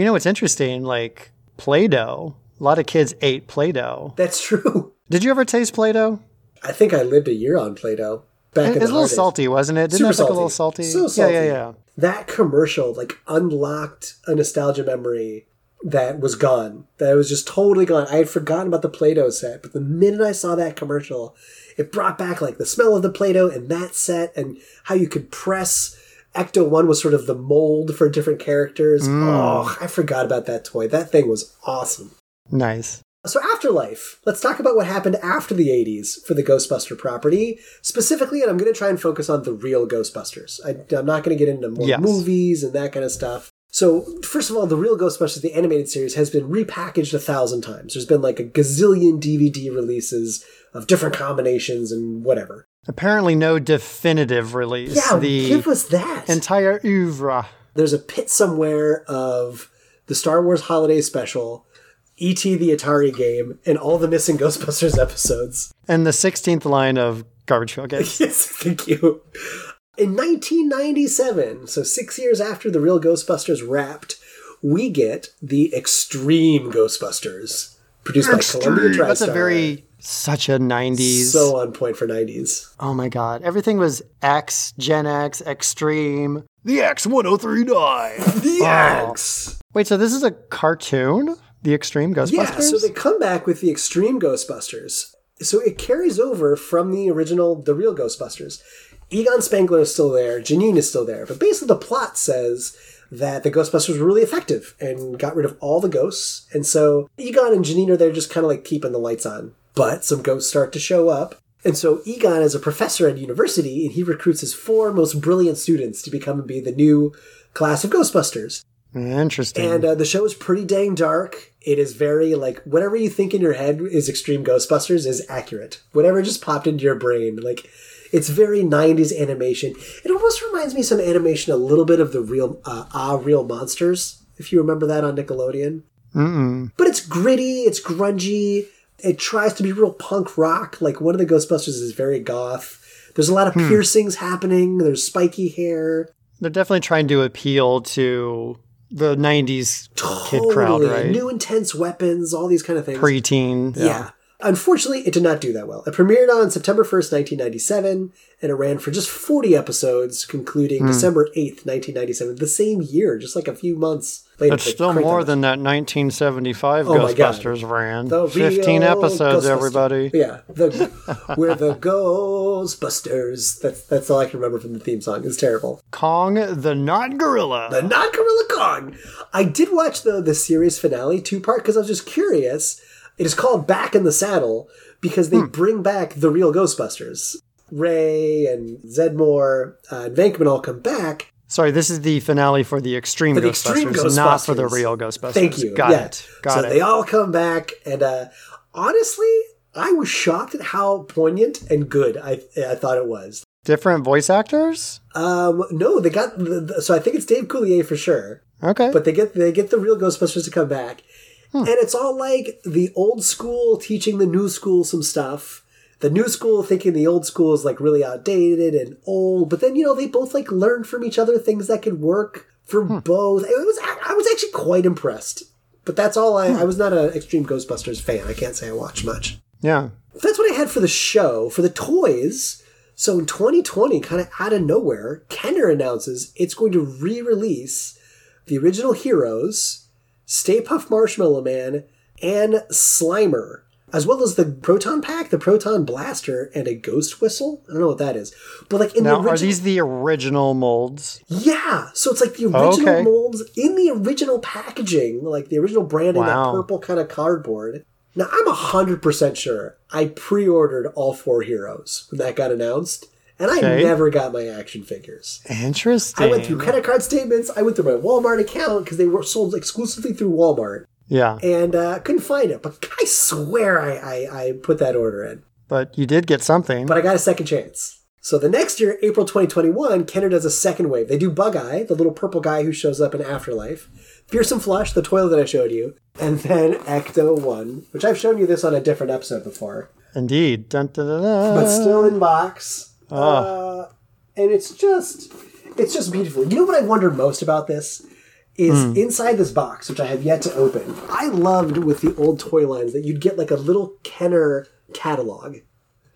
you know what's interesting? Like, Play-Doh. A lot of kids ate Play-Doh. That's true. Did you ever taste Play-Doh? I think I lived a year on Play-Doh. Back it, in it's the a little salty, wasn't it? Didn't Super it look like a little salty? So salty. Yeah, yeah, yeah. That commercial, like, unlocked a nostalgia memory that was gone. That was just totally gone. I had forgotten about the Play-Doh set, but the minute I saw that commercial, it brought back, like, the smell of the Play-Doh and that set and how you could press. Ecto one was sort of the mold for different characters. Mm. Oh, I forgot about that toy. That thing was awesome. Nice. So Afterlife, let's talk about what happened after the eighties for the Ghostbuster property. Specifically, and I'm going to try and focus on the real Ghostbusters. I, I'm not going to get into more yes. movies and that kind of stuff. So first of all, the real Ghostbusters, the animated series, has been repackaged a thousand times. There's been like a gazillion D V D releases of different combinations and whatever. Apparently no definitive release. Yeah, the give us that. Entire oeuvre. There's a pit somewhere of the Star Wars Holiday Special, E T the Atari game, and all the missing Ghostbusters episodes. And the sixteenth line of Garbage Pail Kids. Yes, thank you. In nineteen ninety-seven, so six years after the real Ghostbusters wrapped, we get the Extreme Ghostbusters, produced Extreme. by Columbia TriStar. That's a very, such a nineties. So on point for nineties. Oh my God. Everything was X, Gen X, Extreme. The X one oh three nine. The oh. X. Wait, so this is a cartoon? The Extreme Ghostbusters? Yeah, so they come back with the Extreme Ghostbusters. So it carries over from the original, the real Ghostbusters. Egon Spengler is still there. Janine is still there. But basically the plot says that the Ghostbusters were really effective and got rid of all the ghosts. And so Egon and Janine are there just kind of like keeping the lights on. But some ghosts start to show up. And so Egon is a professor at a university, and he recruits his four most brilliant students to become and be the new class of Ghostbusters. Interesting. And uh, the show is pretty dang dark. It is very, like, whatever you think in your head is Extreme Ghostbusters is accurate. Whatever just popped into your brain. Like, it's very nineties animation. It almost reminds me some animation a little bit of the real uh, Ah Real Monsters, if you remember that on Nickelodeon. Mm-mm. But it's gritty, it's grungy, it tries to be real punk rock. Like, one of the Ghostbusters is very goth. There's a lot of hmm. piercings happening. There's spiky hair. They're definitely trying to appeal to the nineties totally. Kid crowd, right? New intense weapons, all these kind of things. Preteen. Yeah. yeah. Unfortunately, it did not do that well. It premiered on September first, nineteen ninety-seven, and it ran for just forty episodes, concluding mm. December eighth, nineteen ninety-seven, the same year, just like a few months later. It's still more than that nineteen seventy-five oh Ghostbusters ran. The fifteen episodes, everybody. Yeah, the, we're the Ghostbusters. That's, that's all I can remember from the theme song. It's terrible. Kong the Not Gorilla. The Not Gorilla Kong. I did watch, though, the series finale, two-part, because I was just curious. It is called Back in the Saddle because they hmm. bring back the real Ghostbusters. Ray and Zedmore uh, and Venkman all come back. Sorry, this is the finale for the Extreme, for the Extreme Ghostbusters, Ghostbusters, not for the real Ghostbusters. Thank you. Got yeah. it. Got so it. So they all come back. And uh, honestly, I was shocked at how poignant and good I, I thought it was. Different voice actors? Um, no, they got... The, the, so I think it's Dave Coulier for sure. Okay. But they get they get the real Ghostbusters to come back. Hmm. And it's all like the old school teaching the new school some stuff. The new school thinking the old school is like really outdated and old. But then, you know, they both like learn from each other things that could work for hmm. both. It was I was actually quite impressed. But that's all. I, hmm. I was not an Extreme Ghostbusters fan. I can't say I watched much. Yeah. That's what I had for the show. For the toys. So in twenty twenty, kind of out of nowhere, Kenner announces it's going to re-release the original Heroes, Stay Puft Marshmallow Man, and Slimer, as well as the Proton Pack, the Proton Blaster, and a Ghost Whistle. I don't know what that is. But like in now, the original... Are these the original molds? Yeah! So it's like the original okay. molds in the original packaging, like the original branding, wow. that purple kind of cardboard. Now, I'm one hundred percent sure I pre-ordered all four Heroes when that got announced, and I okay. never got my action figures. Interesting. I went through credit card statements. I went through my Walmart account because they were sold exclusively through Walmart. Yeah. And I uh, couldn't find it. But I swear I, I, I put that order in. But you did get something. But I got a second chance. So the next year, April twenty twenty-one, Kenner does a second wave. They do Bug-Eye, the little purple guy who shows up in Afterlife, Fearsome Flush, the toilet that I showed you, and then Ecto one, which I've shown you this on a different episode before. Indeed. Dun, dun, dun, dun. But still in box. Uh, and it's just, it's just beautiful. You know what I wondered most about this is mm. inside this box, which I have yet to open. I loved with the old toy lines that you'd get like a little Kenner catalog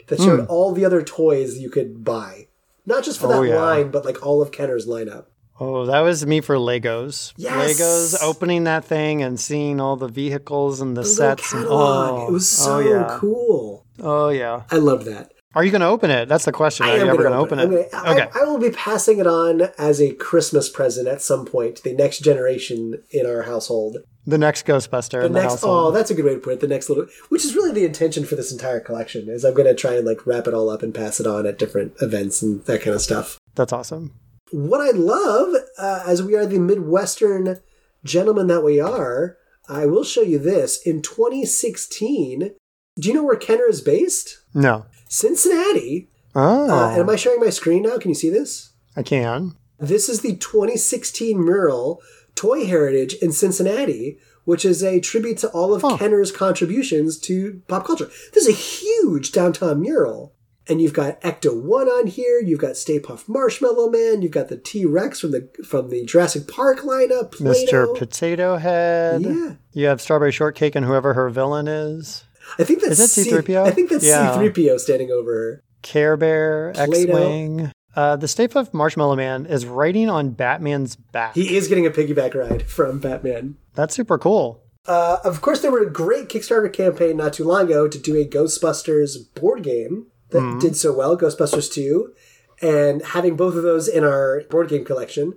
that showed mm. all the other toys you could buy. Not just for oh, that yeah. line, but like all of Kenner's lineup. Oh, that was me for Legos. Yes! Legos, opening that thing and seeing all the vehicles and the, the sets. And, oh, it was so oh, yeah. cool. Oh, yeah. I loved that. Are you going to open it? That's the question. I Are am you ever going to open it? Open it? Gonna, okay. I, I will be passing it on as a Christmas present at some point to the next generation in our household. The next Ghostbuster the in the next, household. Oh, that's a good way to put it. The next little... Which is really the intention for this entire collection, is I'm going to try and like wrap it all up and pass it on at different events and that kind of stuff. That's awesome. What I love, uh, as we are the Midwestern gentlemen that we are, I will show you this. In twenty sixteen, do you know where Kenner is based? No. Cincinnati. Oh. Uh, am I sharing my screen now? Can you see this? I can. This is the twenty sixteen mural, Toy Heritage in Cincinnati, which is a tribute to all of oh. Kenner's contributions to pop culture. This is a huge downtown mural. And you've got Ecto one on here. You've got Stay Puft Marshmallow Man. You've got the T-Rex from the from the Jurassic Park lineup. Play-Doh. Mister Potato Head. Yeah. You have Strawberry Shortcake and whoever her villain is. I think that's is that C three P O? I think that's yeah. C three P O standing over her. Care Bear, Play-Doh. X-Wing. Uh, the Stay Puft Marshmallow Man is riding on Batman's back. He is getting a piggyback ride from Batman. That's super cool. Uh, of course, there were a great Kickstarter campaign not too long ago to do a Ghostbusters board game that mm-hmm. did so well, Ghostbusters two, and having both of those in our board game collection.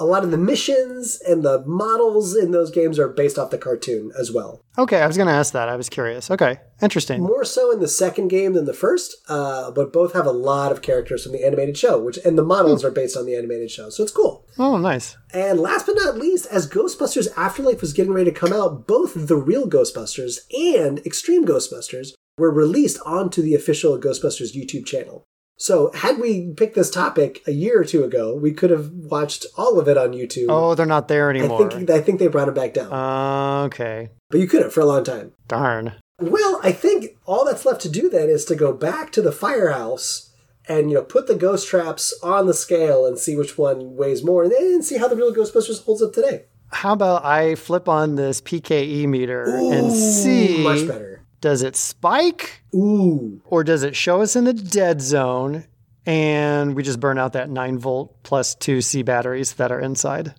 a lot of the missions and the models in those games are based off the cartoon as well. Okay, I was going to ask that. I was curious. Okay, interesting. More so in the second game than the first, uh, but both have a lot of characters from the animated show, which and the models hmm. are based on the animated show, so it's cool. Oh, nice. And last but not least, as Ghostbusters Afterlife was getting ready to come out, both The Real Ghostbusters and Extreme Ghostbusters were released onto the official Ghostbusters YouTube channel. So had we picked this topic a year or two ago, we could have watched all of it on YouTube. Oh, they're not there anymore. I think, I think they brought it back down. Uh, okay. But you could have for a long time. Darn. Well, I think all that's left to do then is to go back to the firehouse and, you know, put the ghost traps on the scale and see which one weighs more and then see how The Real Ghostbusters holds up today. How about I flip on this P K E meter Ooh, and see... much better. Does it spike? Ooh. Or does it show us in the dead zone and we just burn out that nine volt plus two C batteries that are inside?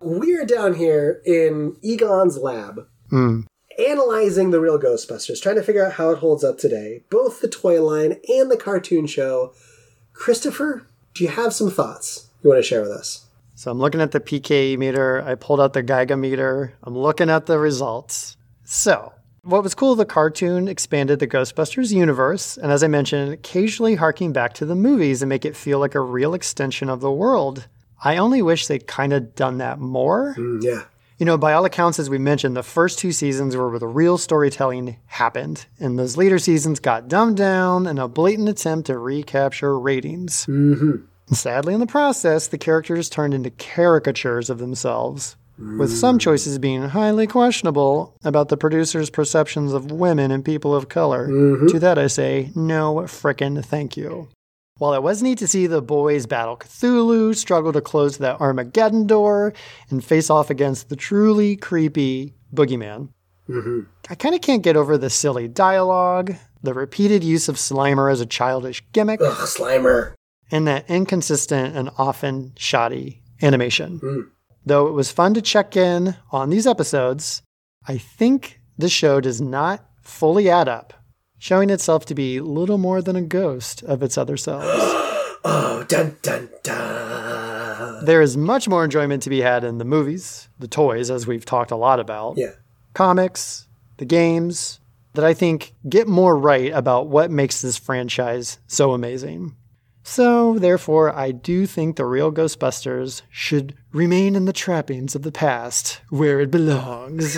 We're down here in Egon's lab mm. analyzing The Real Ghostbusters, trying to figure out how it holds up today, both the toy line and the cartoon show. Christopher, do you have some thoughts you want to share with us? So I'm looking at the P K E meter. I pulled out the Geiger meter. I'm looking at the results. So what was cool, the cartoon expanded the Ghostbusters universe. And as I mentioned, occasionally harking back to the movies and make it feel like a real extension of the world. I only wish they'd kind of done that more. Mm, yeah. You know, by all accounts, as we mentioned, the first two seasons were where the real storytelling happened. And those later seasons got dumbed down in a blatant attempt to recapture ratings. Mm-hmm. Sadly, in the process, the characters turned into caricatures of themselves, with some choices being highly questionable about the producers' perceptions of women and people of color. Mm-hmm. To that I say, no frickin' thank you. While it was neat to see the boys battle Cthulhu, struggle to close that Armageddon door, and face off against the truly creepy boogeyman, mm-hmm. I kind of can't get over the silly dialogue, the repeated use of Slimer as a childish gimmick. Ugh, Slimer. And that inconsistent and often shoddy animation. Mm. Though it was fun to check in on these episodes, I think the show does not fully add up, showing itself to be little more than a ghost of its other selves. Oh, dun, dun, dun. There is much more enjoyment to be had in the movies, the toys, as we've talked a lot about, yeah. comics, the games, that I think get more right about what makes this franchise so amazing. So, therefore, I do think The Real Ghostbusters should remain in the trappings of the past, where it belongs.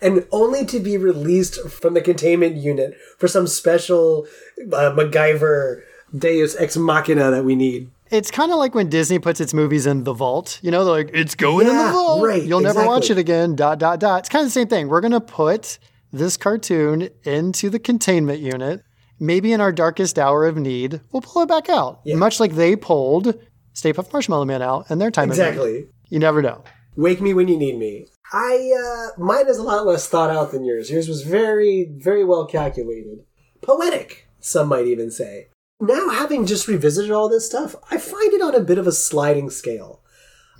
And only to be released from the containment unit for some special uh, MacGyver Deus Ex Machina that we need. It's kind of like when Disney puts its movies in the vault. You know, they're like, it's going yeah, in the vault. Right, You'll exactly. never watch it again, dot, dot, dot. It's kind of the same thing. We're going to put this cartoon into the containment unit. Maybe in our darkest hour of need, we'll pull it back out. Yeah. Much like they pulled Stay Puft Marshmallow Man out in their time exactly. of need. You never know. Wake me when you need me. I uh, mine is a lot less thought out than yours. Yours was very, very well calculated. Poetic, some might even say. Now, having just revisited all this stuff, I find it on a bit of a sliding scale.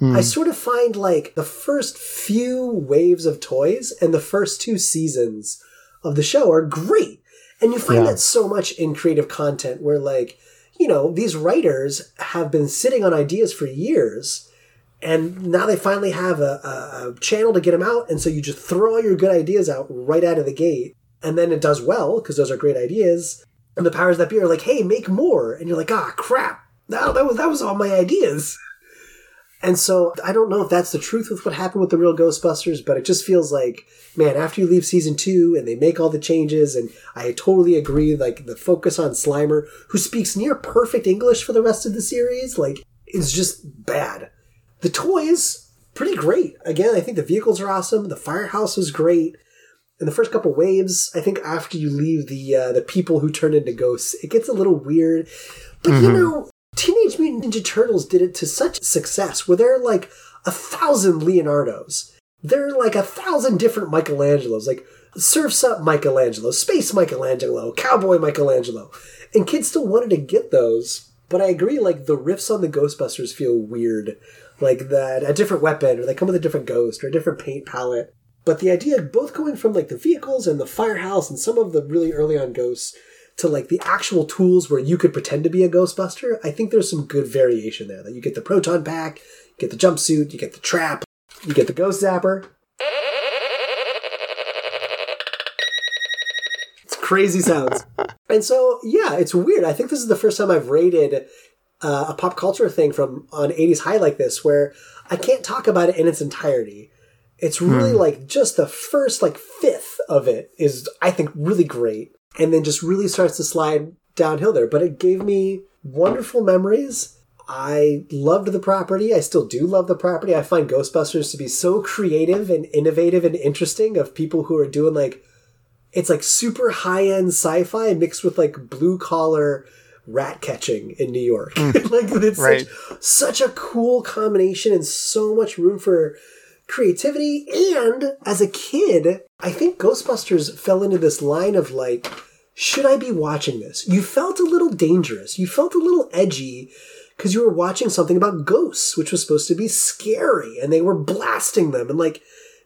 Mm. I sort of find like the first few waves of toys and the first two seasons of the show are great. And you find yeah. that so much in creative content where, like, you know, these writers have been sitting on ideas for years and now they finally have a, a, a channel to get them out. And so you just throw all your good ideas out right out of the gate. And then it does well because those are great ideas. And the powers that be are like, hey, make more. And you're like, ah, crap. No, that was, that was all my ideas. And so I don't know if that's the truth with what happened with The Real Ghostbusters, but it just feels like, man, after you leave season two and they make all the changes, and I totally agree, like the focus on Slimer, who speaks near perfect English for the rest of the series, like is just bad. The toys, pretty great. Again, I think the vehicles are awesome. The firehouse was great. And the first couple waves, I think after you leave the uh, the people who turn into ghosts, it gets a little weird. But mm-hmm. you know... Teenage Mutant Ninja Turtles did it to such success where there are like a thousand Leonardos. There are like a thousand different Michelangelos, like Surf's Up Michelangelo, Space Michelangelo, Cowboy Michelangelo. And kids still wanted to get those. But I agree, like the riffs on the Ghostbusters feel weird. Like that a different weapon, or they come with a different ghost, or a different paint palette. But the idea of both going from like the vehicles and the firehouse and some of the really early on ghosts to like the actual tools where you could pretend to be a Ghostbuster, I think there's some good variation there. That you get the proton pack, you get the jumpsuit, you get the trap, you get the ghost zapper. It's crazy sounds. And so, yeah, it's weird. I think this is the first time I've rated uh, a pop culture thing from on eighties High like this, where I can't talk about it in its entirety. It's really hmm. like just the first like fifth of it is, I think, really great. And then just really starts to slide downhill there. But it gave me wonderful memories. I loved the property. I still do love the property. I find Ghostbusters to be so creative and innovative and interesting, of people who are doing like, it's like super high-end sci-fi mixed with like blue-collar rat catching in New York. Mm. Like it's right. such, such a cool combination and so much room for creativity. And as a kid, I think Ghostbusters fell into this line of like, should I be watching this? You felt a little dangerous. You felt a little edgy because you were watching something about ghosts, which was supposed to be scary, and they were blasting them. And like,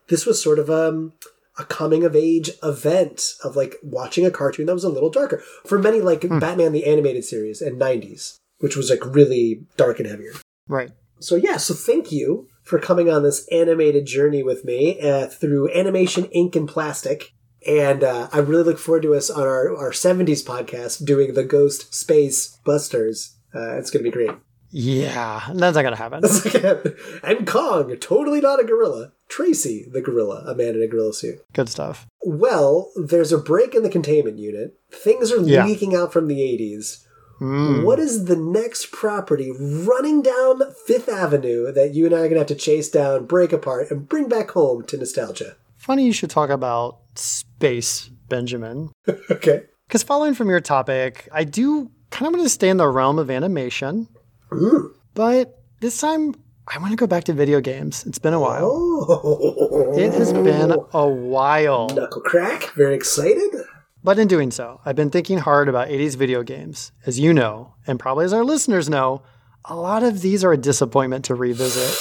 this was sort of um, a coming of age event of like watching a cartoon that was a little darker for many, like mm. Batman, the animated series and nineties, which was like really dark and heavier. Right. So yeah. So thank you for coming on this animated journey with me uh, through animation, ink, and plastic. And uh, I really look forward to us on our, our seventies podcast doing the Ghost Space Busters. Uh, it's going to be great. Yeah, that's not going to happen. That's not going to happen. And Kong, totally not a gorilla. Tracy, the gorilla, a man in a gorilla suit. Good stuff. Well, there's a break in the containment unit. Things are yeah. leaking out from the eighties. Mm. What is the next property running down Fifth Avenue that you and I are going to have to chase down, break apart, and bring back home to nostalgia? Funny you should talk about space, Benjamin. Okay. Because following from your topic, I do kind of want to stay in the realm of animation. Ooh. But this time, I want to go back to video games. It's been a while. Oh. It has been a while. Knuckle crack. Very excited. But in doing so, I've been thinking hard about eighties video games. As you know, and probably as our listeners know, a lot of these are a disappointment to revisit.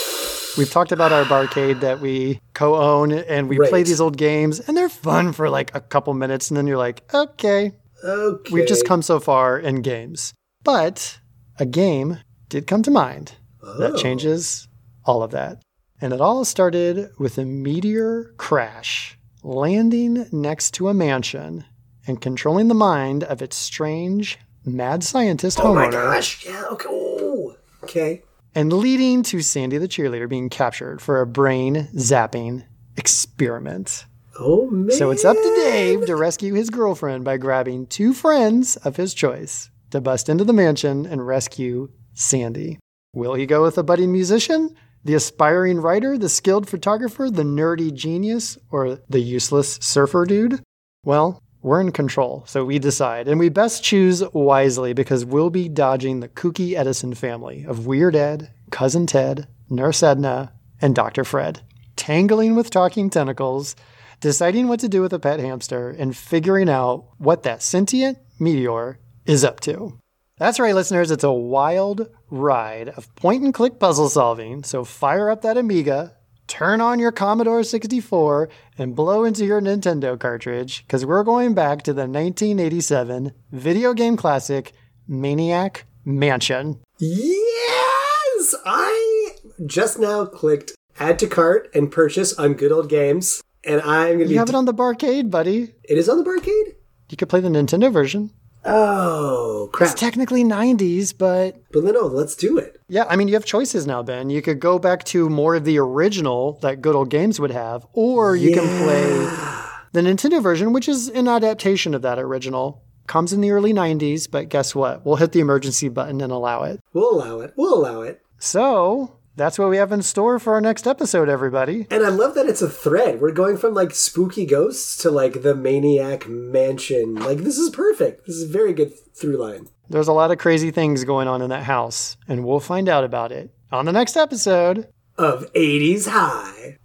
We've talked about our barcade that we co-own, and we right. play these old games, and they're fun for like a couple minutes, and then you're like, okay, okay. we've just come so far in games. But a game did come to mind oh. that changes all of that. And it all started with a meteor crash landing next to a mansion and controlling the mind of its strange, mad scientist oh homeowner. Oh my gosh, yeah, okay. Ooh. Okay. And leading to Sandy the cheerleader being captured for a brain-zapping experiment. Oh, man. So it's up to Dave to rescue his girlfriend by grabbing two friends of his choice to bust into the mansion and rescue Sandy. Will he go with a budding musician, the aspiring writer, the skilled photographer, the nerdy genius, or the useless surfer dude? Well, we're in control, so we decide. And we best choose wisely, because we'll be dodging the kooky Edison family of Weird Ed, Cousin Ted, Nurse Edna, and Doctor Fred, tangling with talking tentacles, deciding what to do with a pet hamster, and figuring out what that sentient meteor is up to. That's right, listeners. It's a wild ride of point-and-click puzzle solving, so fire up that Amiga, turn on your Commodore sixty-four, and blow into your Nintendo cartridge, because we're going back to the nineteen eighty-seven video game classic Maniac Mansion. Yes! I just now clicked add to cart and purchase on Good Old Games, and I'm going to be... You have it on the barcade, buddy. It is on the barcade? You could play the Nintendo version. Oh, crap. It's technically nineties, but... But no, let's do it. Yeah, I mean, you have choices now, Ben. You could go back to more of the original that Good Old Games would have, or you yeah. can play the Nintendo version, which is an adaptation of that original. Comes in the early nineties, but guess what? We'll hit the emergency button and allow it. We'll allow it. We'll allow it. So... That's what we have in store for our next episode, everybody. And I love that it's a thread. We're going from, like, spooky ghosts to, like, the Maniac Mansion. Like, this is perfect. This is a very good through line. There's a lot of crazy things going on in that house, and we'll find out about it on the next episode of eighties High.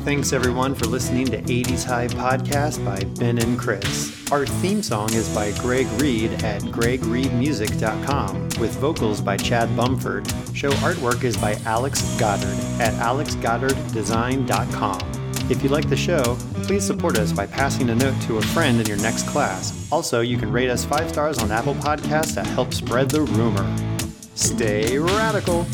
Thanks, everyone, for listening to eighties High Podcast by Ben and Chris. Our theme song is by Greg Reed at greg reed music dot com, with vocals by Chad Bumford. Show artwork is by Alex Goddard at alex goddard design dot com. If you like the show, please support us by passing a note to a friend in your next class. Also, you can rate us five stars on Apple Podcasts to help spread the rumor. Stay radical!